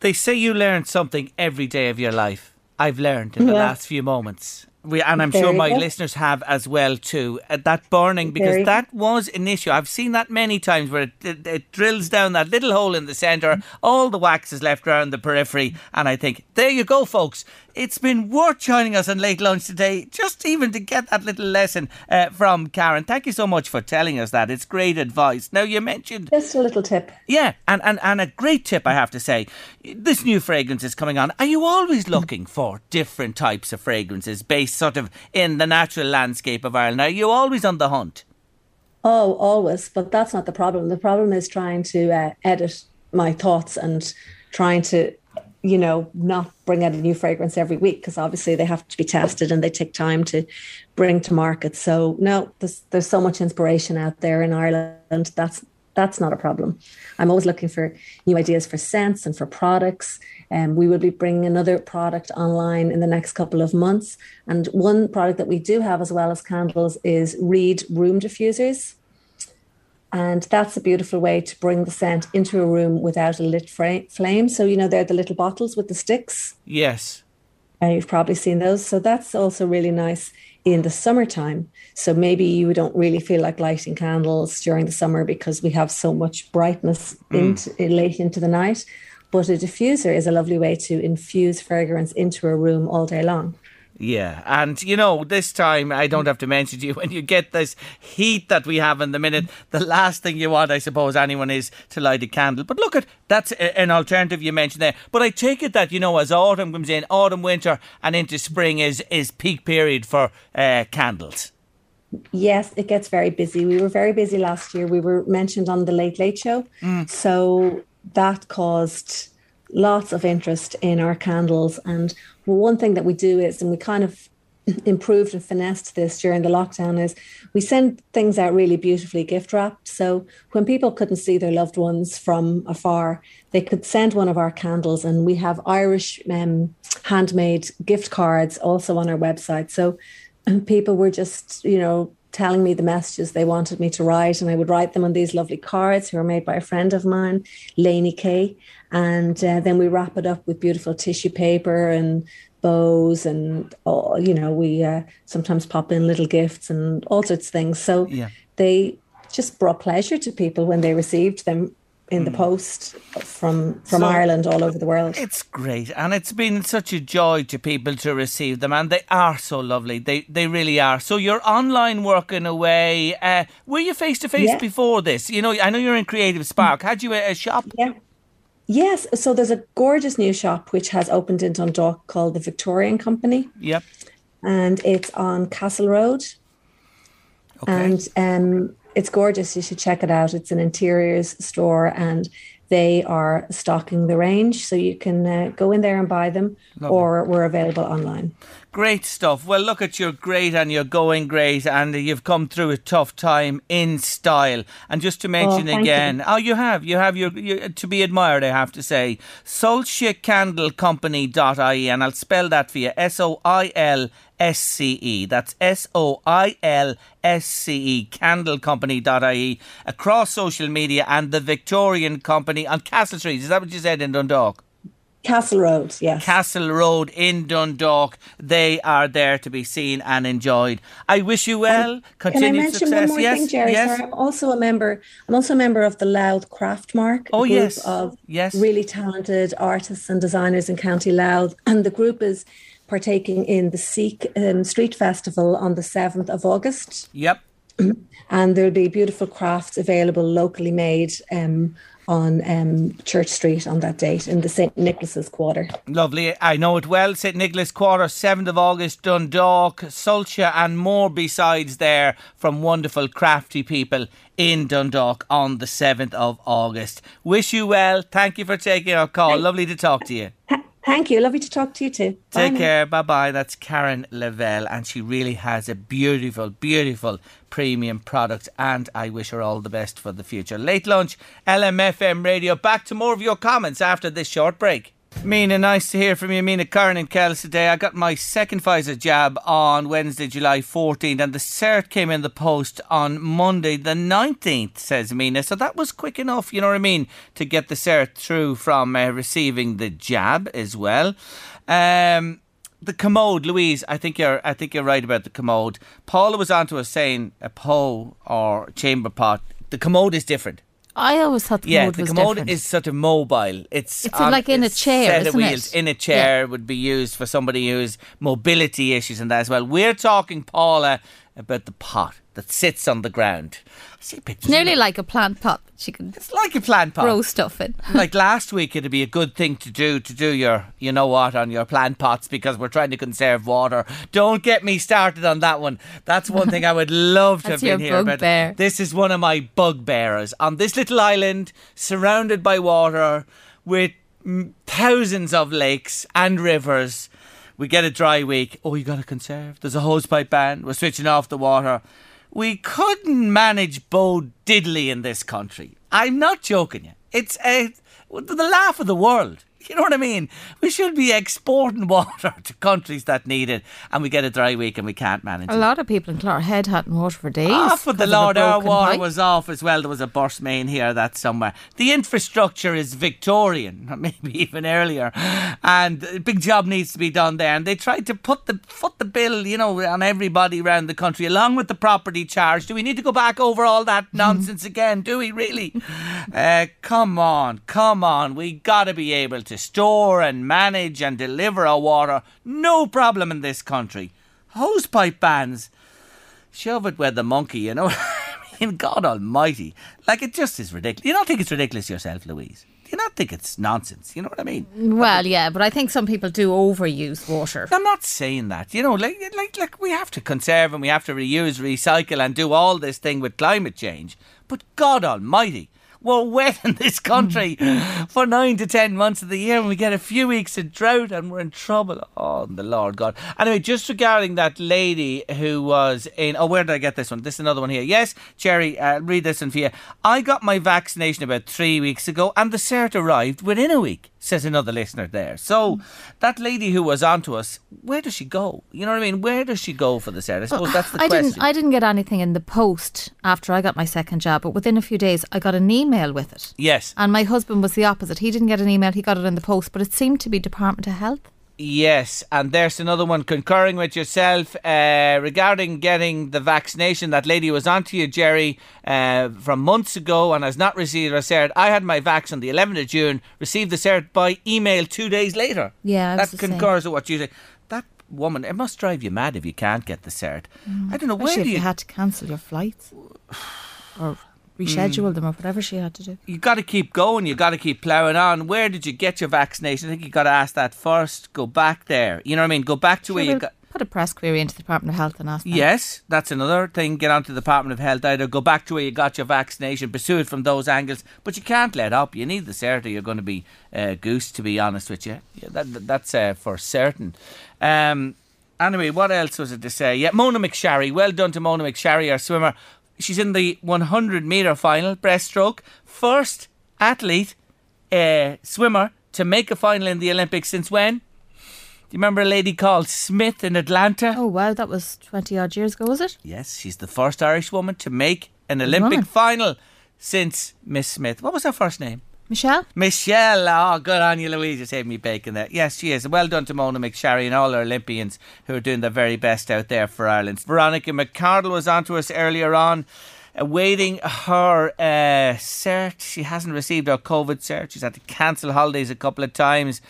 They say you learn something every day of your life. I've learned in the yeah. last few moments. We, and I'm there sure my go. listeners have as well too. Uh, that burning, because there that was an issue. I've seen that many times where it, it, it drills down that little hole in the centre. All the wax is left around the periphery. And I think, there you go, folks. It's been worth joining us on Late Lunch today, just even to get that little lesson uh, from Karen. Thank you so much for telling us that. It's great advice. Now, you mentioned... Just a little tip. Yeah, and, and, and a great tip, I have to say. This new fragrance is coming on. Are you always looking for different types of fragrances based sort of in the natural landscape of Ireland? Are you always on the hunt? Oh, always. But that's not the problem. The problem is trying to uh, edit my thoughts and trying to, you know, not bring out a new fragrance every week, because obviously they have to be tested and they take time to bring to market. So no, there's, there's so much inspiration out there in Ireland. That's That's not a problem. I'm always looking for new ideas for scents and for products. Um, we will be bringing another product online in the next couple of months. And one product that we do have as well as candles is reed room diffusers. And that's a beautiful way to bring the scent into a room without a lit flame. So, you know, they're the little bottles with the sticks. Yes. Uh, you've probably seen those. So that's also really nice in the summertime. So maybe you don't really feel like lighting candles during the summer because we have so much brightness mm. into, late into the night. But a diffuser is a lovely way to infuse fragrance into a room all day long. Yeah, and you know, this time I don't have to mention to you, when you get this heat that we have in the minute, the last thing you want, I suppose, anyone is to light a candle. But look, at that's an alternative you mentioned there. But I take it that, you know, as autumn comes in, autumn, winter and into spring is, is peak period for uh, candles. Yes, it gets very busy. We were very busy last year. We were mentioned on the Late Late Show. Mm. So that caused lots of interest in our candles. And one thing that we do is, and we kind of improved and finessed this during the lockdown, is we send things out really beautifully gift wrapped. So when people couldn't see their loved ones from afar, they could send one of our candles. And we have Irish um, handmade gift cards also on our website. So and people were just, you know, telling me the messages they wanted me to write, and I would write them on these lovely cards who are made by a friend of mine, Lainey Kay, and uh, then we wrap it up with beautiful tissue paper and bows, and all, you know, we uh, sometimes pop in little gifts and all sorts of things. So yeah. they just brought pleasure to people when they received them in the post from from so, Ireland all over the world. It's great, and it's been such a joy to people to receive them, and they are so lovely. They they really are. So you're online working away. Uh, were you face to face before this? You know, I know you're in Creative Spark. Had you a, a shop? Yeah. Yes. So there's a gorgeous new shop which has opened in Dundalk called the Victorian Company. Yep. And it's on Castle Road. Okay. And um. It's gorgeous. You should check it out. It's an interiors store, and They are stocking the range, so you can uh, go in there and buy them. Lovely. Or we're available online. Great stuff. Well, look at you're great and you're going great and you've come through a tough time in style. And just to mention oh, again, you. oh, you have, you have your, your, to be admired, I have to say, solskjaer candle company dot I E, and I'll spell that for you, S O I L S C E. That's S O I L S C E, candle company dot I E, across social media, and the Victorian Company on Castle Street. Is that what you said in Dundalk? Castle Road, yes. Castle Road in Dundalk. They are there to be seen and enjoyed. I wish you well. Continued Can I mention success. One more yes, thing, Jerry? Yes. Sorry, I'm also a member. I'm also a member of the Louth Craft Mark. Oh, a group yes. of yes. really talented artists and designers in County Louth, and the group is partaking in the Seek um, Street Festival on the seventh of August. Yep. And there'll be beautiful crafts available, locally made. Um, on um, Church Street on that date in the St Nicholas's Quarter. Lovely. I know it well. St Nicholas Quarter, seventh of August, Dundalk, Solskjaer and more besides there from wonderful crafty people in Dundalk on the seventh of August. Wish you well. Thank you for taking our call. Thank Lovely to talk to you. Thank you. Lovely to talk to you too. Bye Take now. care. Bye-bye. That's Karen Lavelle, and she really has a beautiful, beautiful premium product, and I wish her all the best for the future. Late Lunch, L M F M Radio. Back to more of your comments after this short break. Mina, nice to hear from you. Mina, Karen and Kells today. I got my second Pfizer jab on Wednesday, July fourteenth, and the cert came in the post on Monday the nineteenth, says Mina. So that was quick enough, you know what I mean, to get the cert through from uh, receiving the jab as well. Um... The commode, Louise, I think you're I think you're right about the commode. Paula was on to us saying a pot or chamber pot. The commode is different. I always thought the commode yeah, was different. Yeah, the commode different. is sort of mobile. It's, it's on, like in it's a chair, set isn't of wheels. It? In a chair yeah. would be used for somebody who's mobility issues and that as well. We're talking, Paula, about the pot that sits on the ground. I see pictures. Nearly like a plant pot. She can it's like a plant pot. Grow stuff in. Like last week, it'd be a good thing to do, to do your, you know what, on your plant pots, because we're trying to conserve water. Don't get me started on that one. That's one thing I would love to have been here about. Bear. This is one of my bugbearers. On this little island, surrounded by water, with thousands of lakes and rivers, we get a dry week. Oh, you got to conserve. There's a hosepipe ban. We're switching off the water. We couldn't manage Bo Diddley in this country. I'm not joking you. It's a, the laugh of the world. You know what I mean? We should be exporting water to countries that need it, and we get a dry week and we can't manage it. A lot of people in Clarehead hadn't water for days. Ah, for the Lord, our water pipe. was off as well. There was a burst main here, that somewhere. The infrastructure is Victorian, or maybe even earlier, and a big job needs to be done there. And they tried to put the foot the bill, you know, on everybody around the country, along with the property charge. Do we need to go back over all that nonsense again? Do we really? uh, come on, come on. We got to be able to store and manage and deliver our water, no problem in this country. Hosepipe bans, shove it where the monkey, you know. I mean, God Almighty, like it just is ridiculous. You don't think it's ridiculous yourself, Louise? Do you not think it's nonsense? You know what I mean? Well, yeah, but I think some people do overuse water. I'm not saying that. You know, like like like we have to conserve and we have to reuse, recycle, and do all this thing with climate change. But God Almighty, we're wet in this country for nine to ten months of the year, and we get a few weeks of drought and we're in trouble. Oh, the Lord God. Anyway, just regarding that lady who was in... Oh, where did I get this one? This is another one here. Yes, Jerry, uh, read this one for you. I got my vaccination about three weeks ago and the cert arrived within a week, says another listener there. So that lady who was on to us, where does she go? You know what I mean? Where does she go for the cert? I suppose well, that's the I question. Didn't, I didn't get anything in the post after I got my second jab, but within a few days I got an email with it. Yes. And my husband was the opposite. He didn't get an email, he got it in the post, but it seemed to be Department of Health. Yes, and there's another one concurring with yourself uh, regarding getting the vaccination. That lady was on to you, Jerry, uh, from months ago and has not received her cert. I had my vax on the eleventh of June, received the cert by email two days later. Yeah, that concurs same. with what you say. Woman, it must drive you mad if you can't get the cert. Mm. I don't know, where do you... if you had to cancel your flights or reschedule mm. them or whatever she had to do. You got to keep going. You got to keep ploughing on. Where did you get your vaccination? I think you got to ask that first. Go back there. You know what I mean? Go back to sure, where you got. put a press query into the Department of Health and ask them. Yes, that's another thing. Get onto the Department of Health. Either go back to where you got your vaccination, pursue it from those angles. But you can't let up. You need the cert or you're going to be uh, goosed, to be honest with you. Yeah, that, that's uh, for certain. Um, anyway, what else was it to say? Yeah, Mona McSharry. Well done to Mona McSharry, our swimmer. She's in the one hundred metre final, breaststroke. First athlete, uh, swimmer, to make a final in the Olympics since when? Do you remember a lady called Smith in Atlanta? Oh, wow, that was twenty-odd years ago, was it? Yes, she's the first Irish woman to make an Olympic woman. final since Miss Smith. What was her first name? Michelle? Michelle. Oh, good on you, Louise. You saved me bacon there. Yes, she is. Well done to Mona McSharry and all our Olympians who are doing their very best out there for Ireland. Veronica McArdle was on to us earlier on, awaiting her uh, cert. She hasn't received her COVID cert. She's had to cancel holidays a couple of times.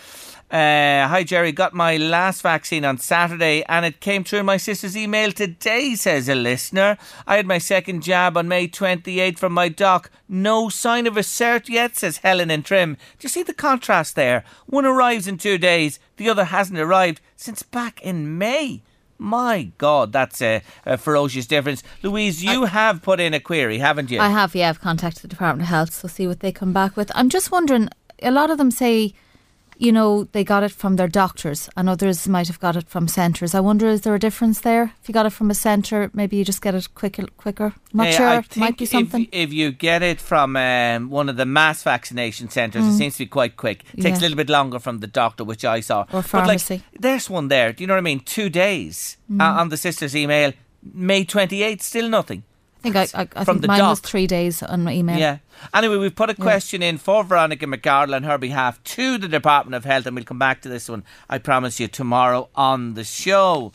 Uh, hi, Jerry. Got my last vaccine on Saturday and it came through in my sister's email today, says a listener. I had my second jab on May twenty-eighth from my doc. No sign of a cert yet, says Helen in Trim. Do you see the contrast there? One arrives in two days, the other hasn't arrived since back in May. My God, that's a, a ferocious difference. Louise, you I, have put in a query, haven't you? I have, yeah. I've contacted the Department of Health, so see what they come back with. I'm just wondering, a lot of them say, you know, they got it from their doctors and others might have got it from centres. I wonder, is there a difference there? If you got it from a centre, maybe you just get it quicker. quicker. I'm not uh, sure. I think might be something. If, if you get it from um, one of the mass vaccination centres, mm. it seems to be quite quick. It takes yeah. a little bit longer from the doctor, which I saw. Or pharmacy. But like, there's one there. Do you know what I mean? Two days mm. uh, on the sister's email. May twenty-eighth, still nothing. I think, I, I, I think mine doc. was three days on my email. Yeah. Anyway, we've put a question yeah. in for Veronica McArdle on her behalf to the Department of Health, and we'll come back to this one, I promise you, tomorrow on the show.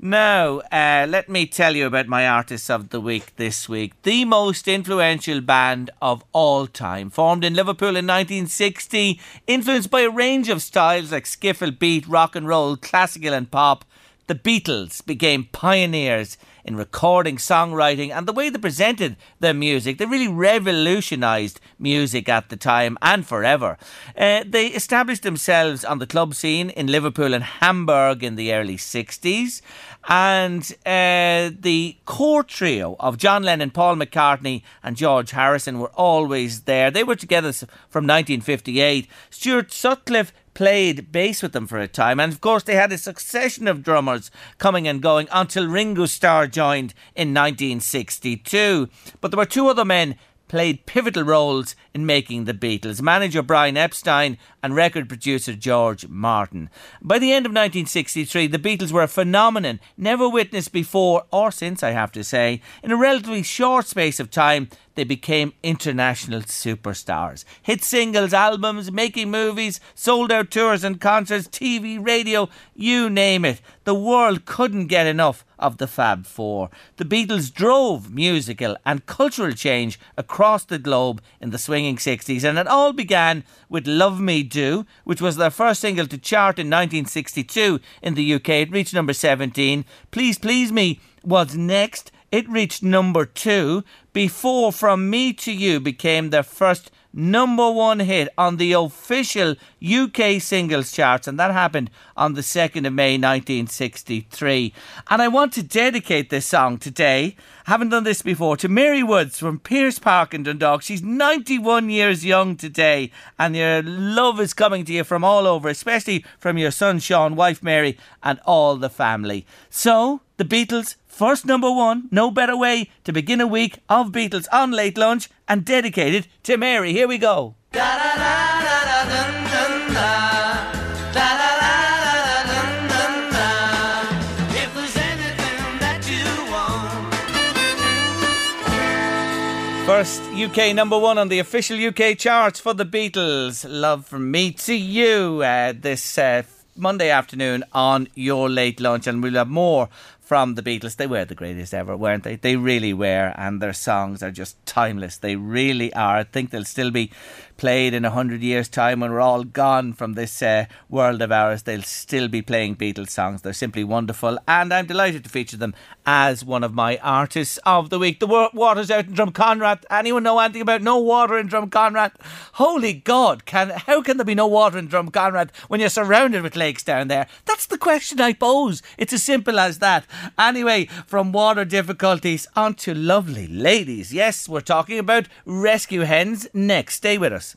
Now, uh, let me tell you about my Artists of the Week this week. The most influential band of all time, formed in Liverpool in nineteen sixty, influenced by a range of styles like skiffle, beat, rock and roll, classical and pop. The Beatles became pioneers in recording, songwriting and the way they presented their music. They really revolutionised music at the time and forever. Uh, they established themselves on the club scene in Liverpool and Hamburg in the early sixties. And uh, the core trio of John Lennon, Paul McCartney and George Harrison were always there. They were together from nineteen fifty-eight. Stuart Sutcliffe played bass with them for a time, and of course they had a succession of drummers coming and going until Ringo Starr joined in nineteen sixty-two. But there were two other men played pivotal roles in making the Beatles, manager Brian Epstein and record producer George Martin. By the end of nineteen sixty-three, the Beatles were a phenomenon never witnessed before or since, I have to say. In a relatively short space of time, they became international superstars. Hit singles, albums, making movies, sold out tours and concerts, T V, radio, you name it. The world couldn't get enough of the Fab Four. The Beatles drove musical and cultural change across the globe in the swinging sixties, and it all began with Love Me Do, which was their first single to chart in nineteen sixty-two in the U K. It reached number seventeen. Please Please Me was next. It reached number two before From Me to You became their first number one hit on the official U K singles charts, and that happened on the second of May nineteen sixty-three. And I want to dedicate this song today, I haven't done this before, to Mary Woods from Pierce Park in Dundalk. She's ninety-one years young today, and your love is coming to you from all over, especially from your son Sean, wife Mary and all the family. So, the Beatles, first number one, no better way to begin a week of Beatles on Late Lunch, and dedicated to Mary. Here we go. Da, da, da, da, da, dun, dun, da. Da, da. First U K number one on the official U K charts for the Beatles. Love From Me to You uh, this uh, Monday afternoon on your Late Lunch, and we'll have more from the Beatles. They were the greatest ever, weren't they? They really were, and their songs are just timeless. They really are. I think they'll still be played in a hundred years' time when we're all gone from this uh, world of ours. They'll still be playing Beatles songs. They're simply wonderful, and I'm delighted to feature them as one of my artists of the week. The water's out in Drumconrath. Anyone know anything about no water in Drumconrath? Holy God, can how can there be no water in Drumconrath when you're surrounded with lakes down there? That's the question I pose. It's as simple as that. Anyway, from water difficulties on to lovely ladies. Yes, we're talking about rescue hens next. Stay with us.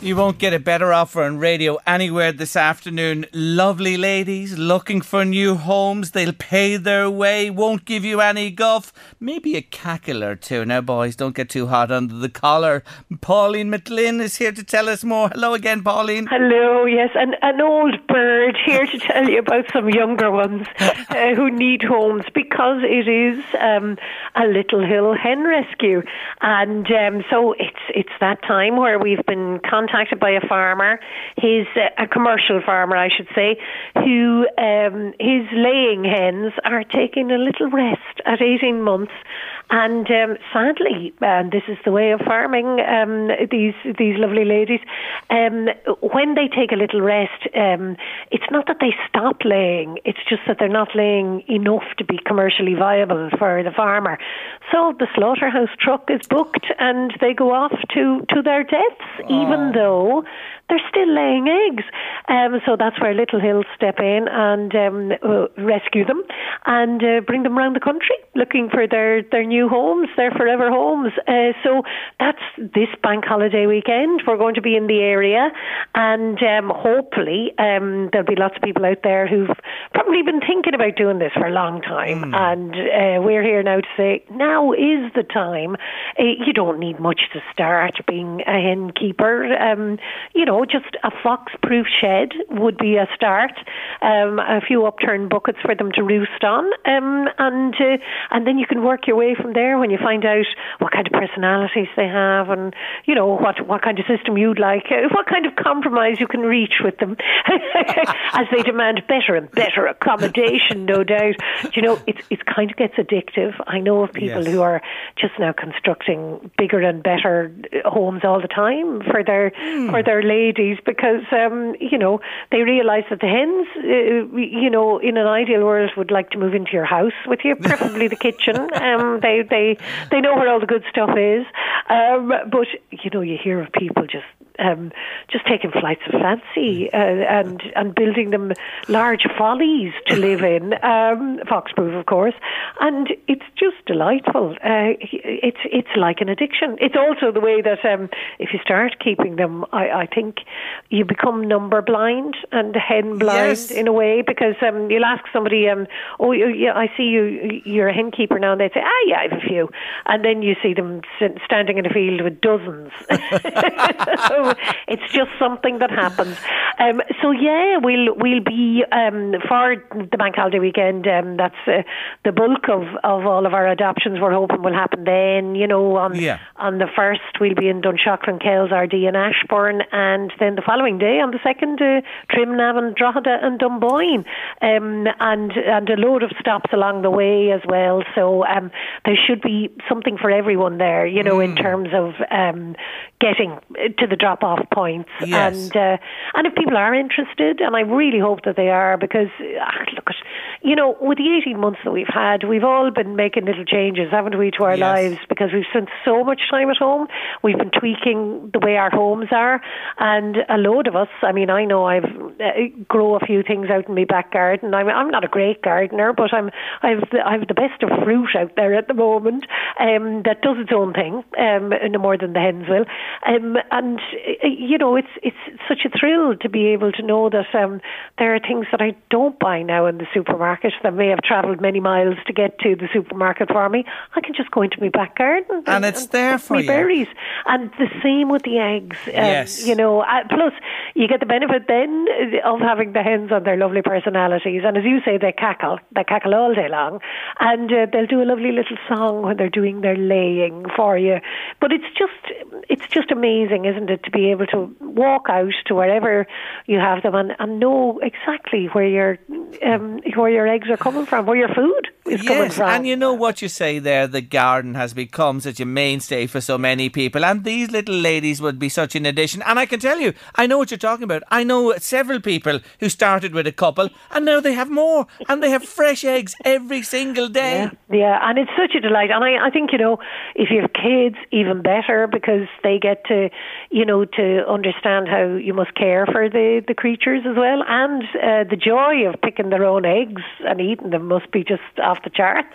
You won't get a better offer on radio anywhere this afternoon. Lovely ladies looking for new homes. They'll pay their way, won't give you any guff. Maybe a cackle or two. Now, boys, don't get too hot under the collar. Pauline McLynn is here to tell us more. Hello again, Pauline. Hello, yes. An, an old bird here to tell you about some younger ones uh, who need homes, because it is um, a Little Hill hen rescue. And um, so it's, it's that time where we've been contacted contacted by a farmer. He's a commercial farmer, I should say, who um, his laying hens are taking a little rest at eighteen months. And um, sadly, and this is the way of farming, um, these these lovely ladies, um, when they take a little rest, um, it's not that they stop laying, it's just that they're not laying enough to be commercially viable for the farmer. So the slaughterhouse truck is booked and they go off to, to their deaths, oh. even though they're still laying eggs. Um, so that's where Little Hill step in and um, uh, rescue them and uh, bring them around the country looking for their, their new homes, their forever homes. Uh, so that's this bank holiday weekend. We're going to be in the area, and um, hopefully um, there'll be lots of people out there who've probably been thinking about doing this for a long time. Mm. And uh, we're here now to say now is the time. Uh, you don't need much to start being a hen keeper. Um, you know, just a fox-proof shed would be a start. Um, a few upturned buckets for them to roost on, um, and uh, and then you can work your way from there when you find out what kind of personalities they have, and you know what, what kind of system you'd like, what kind of compromise you can reach with them, as they demand better and better accommodation, no doubt. Do you know, it it kind of gets addictive. I know of people yes. who are just now constructing bigger and better homes all the time for their mm. for their ladies, because um, you know, they realise that the hens, uh, you know, in an ideal world would like to move into your house with you, preferably the kitchen. Um, They, they they know where all the good stuff is. Um, but, you know, you hear of people just um, just taking flights of fancy uh, and and building them large follies to live in, um, foxproof, of course. And it's just delightful. Uh, it's it's like an addiction. It's also the way that um, if you start keeping them, I, I think you become number blind and hen blind yes. in a way, because um, you'll ask somebody, um, oh, yeah, I see you, you're a hen keeper now, and they'd say, ah, yeah, I have a few. And then you see them standing in a field with dozens. So it's just something that happens. Um, so, yeah, we'll we'll be, um, for the bank holiday weekend, um, that's uh, the bulk of, of all of our adoptions we're hoping will happen then. You know, on yeah. on the first, we'll be in Dunshaughlin, Kells, Ardee and Ashbourne, and then the following day, on the second, uh, Trim, Navan, Drogheda and Dunboyne, um, and, and a load of stops along the way as well. So um, there should be something for everyone there, you know, mm. in terms of um, getting to the drop-off points. Yes. And uh, and if people are interested, and I really hope that they are, because, ah, look, you know, with the eighteen months that we've had, we've all been making little changes, haven't we, to our yes. lives, because we've spent so much time at home. We've been tweaking the way our homes are, and a load of us, I mean, I know I've uh, grow a few things out in my back garden. I'm, I'm not a great gardener, but I'm I've the, I've the best of fruit out there at the moment, um, that does its own thing, um, no more than the hens will. Um, and, you know, it's it's such a thrill to be able to know that um, there are things that I don't buy now in the supermarket that may have travelled many miles to get to the supermarket for me. I can just go into my back garden and, and it's and there for me you. Berries. And the same with the eggs. Um, yes. You know, uh, plus you get the benefit then of having the hens on their lovely personalities. And as you say, they cackle. They cackle all day long. And uh, they'll do a lovely little song when they're doing their laying for you. But it's just it's just amazing, isn't it, to be able to walk out to wherever you have them and, and know exactly where your um, where your eggs are coming from, where your food is yes, coming from. And you know what you say there, the garden has become such a mainstay for so many people, and these little ladies would be such an addition. And I can tell you, I know what you're talking about. I know several people who started with a couple and now they have more, and they have fresh eggs every single day. Yeah, yeah, and it's such a delight. And I, I think, you know, if you have kids, even better, because they get to, you know, to understand how you must care for the, the creatures as well. And uh, the joy of picking their own eggs and eating them must be just off the charts.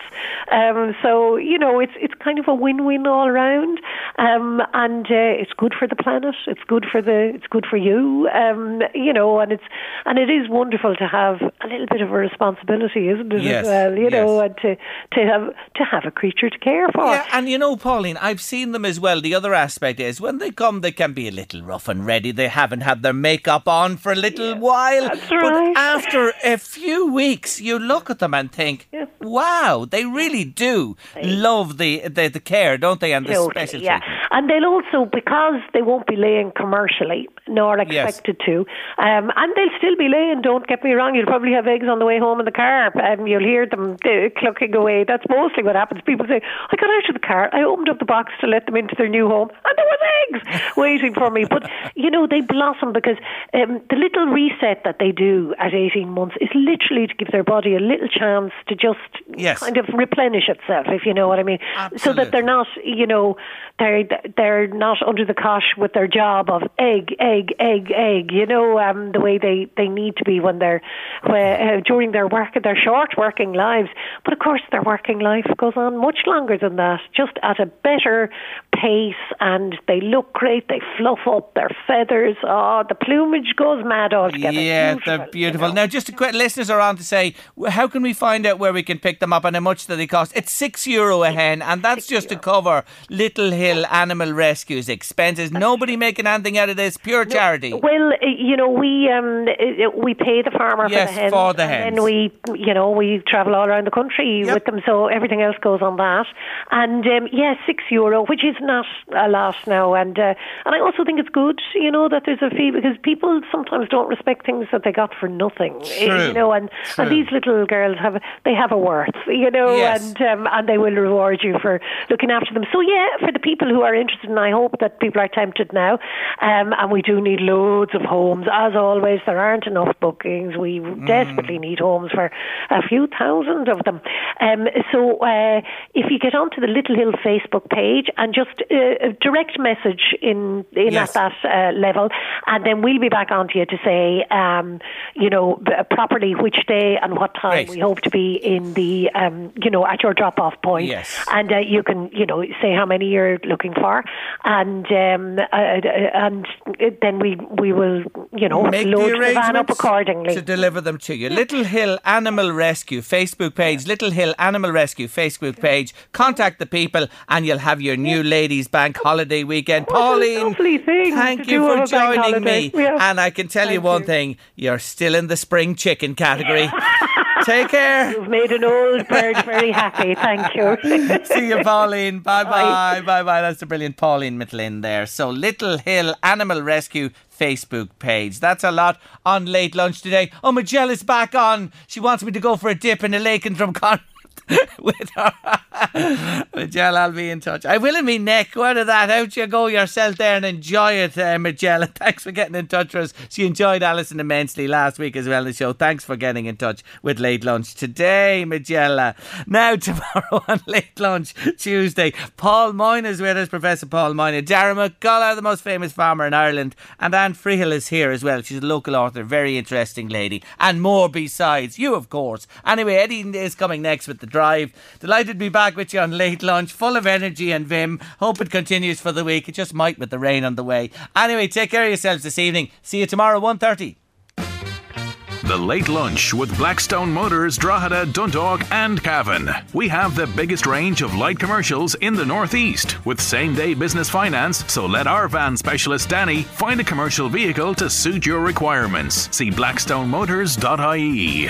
Um, so, you know, it's it's kind of a win-win all around. Um, and uh, it's good for the planet. It's good for the, it's good for you. Um, you know, and it's, and it is wonderful to have a little bit of a responsibility, isn't it? Yes, as well, you yes. know, and to, to have, to have a creature to care for. Yeah, and you know, Pauline, I've seen them as well. The other aspect is when they come, they can be a little rough and ready. They haven't had their makeup on for a little yeah, while. That's right. But after a few weeks, you look at them and think, yeah. wow, they really do they, love the, the the care, don't they? And totally, the specialty. Yeah. And they'll also, because they won't be laying commercially, nor expected yes. to, um, and they'll still be laying, don't get me wrong, you'll probably have eggs on the way home in the car, and um, you'll hear them uh, clucking away. That's mostly what happens. People say, I got out of the car, I opened up the box to let them into their new home, and there was eggs waiting for me. But, you know, they blossom because um, the little reset that they do at eighteen months is literally to give their body a little chance to just yes. kind of replenish itself, if you know what I mean. Absolutely. So that they're not, you know, they're, they're not under the cosh with their job of egg, egg, egg, egg, you know, um, the way they, they need to be when they're, uh, during their work, their short working lives. But of course, their working life goes on much longer than that, just at a better pace, and they look great, they fluff up their feathers, oh, the plumage goes mad altogether. Yeah, beautiful, they're beautiful. You know? Now, just to quit, listeners are on to say, how can we find out where we can pick them up and how much do they cost? It's six euro a hen, and that's just euro. to cover Little Hill Animal Rescue's expenses. Nobody making anything out of this, pure no, charity. Well, you know, we um, we pay the farmer yes, for the hens. for the hens. And we, you know, we travel all around the country yep. with them, so everything else goes on that. And um, yeah, six euro, which is not a lot now. And uh, and I also think it's good, you know, that there's a fee, because people sometimes don't respect things that they got for nothing. True. You know, and, and these little girls have they have a worth, you know, yes. and um, and they will reward you for looking after them. So yeah, for the people who are interested, and I hope that people are tempted now. Um, and we do need loads of homes, as always. There aren't enough bookings. We mm. desperately need homes for a few thousand of them. Um, so uh, if you get onto the Little Hill Facebook page and just uh, direct message in, in yes. at that uh, level, and then we'll be back on to you to say, um, you know, b- properly which day and what time right. we hope to be in the, um, you know, at your drop-off point. Yes. And uh, you can, you know, say how many you're looking for, and um, uh, and then we we will, you know, make load the, the van up accordingly to deliver them to you. Little Hill Animal Rescue Facebook page, Little Hill Animal Rescue Facebook page. Contact the people, and you'll have your new Ladies' Bank Holiday weekend. What Pauline, lovely thing thank you for joining me. Yeah. And I can tell thank you one you. thing: you're still in the spring chicken category. Take care. You've made an old bird very happy. Thank you. See you, Pauline. Bye bye. Bye bye. That's the brilliant Pauline McLynn there. So, Little Hill Animal Rescue Facebook page. That's a lot on Late Lunch today. Oh, Majella's back on. She wants me to go for a dip in a lake in Drumconrath with her. Magella, I'll be in touch. I will in me neck. Where did that? Out you go yourself there and enjoy it, uh, Magella. Thanks for getting in touch with us. She enjoyed Alison immensely last week as well in the show. Thanks for getting in touch with Late Lunch today, Magella. Now, tomorrow on Late Lunch Tuesday, Paul Moyne is with us, Professor Paul Moyne. Darragh McCullough, the most famous farmer in Ireland, and Anne Frihill is here as well. She's a local author, very interesting lady, and more besides. You, of course. Anyway, Eddie is coming next with The Drive. Delighted to be back with you on Late Lunch, full of energy and vim. Hope it continues for the week. It just might with the rain on the way. Anyway, take care of yourselves this evening. See you tomorrow, one thirty. The Late Lunch with Blackstone Motors, Drogheda, Dundalk and Cavan. We have the biggest range of light commercials in the northeast with same-day business finance, so let our van specialist Danny find a commercial vehicle to suit your requirements. See blackstone motors dot I E.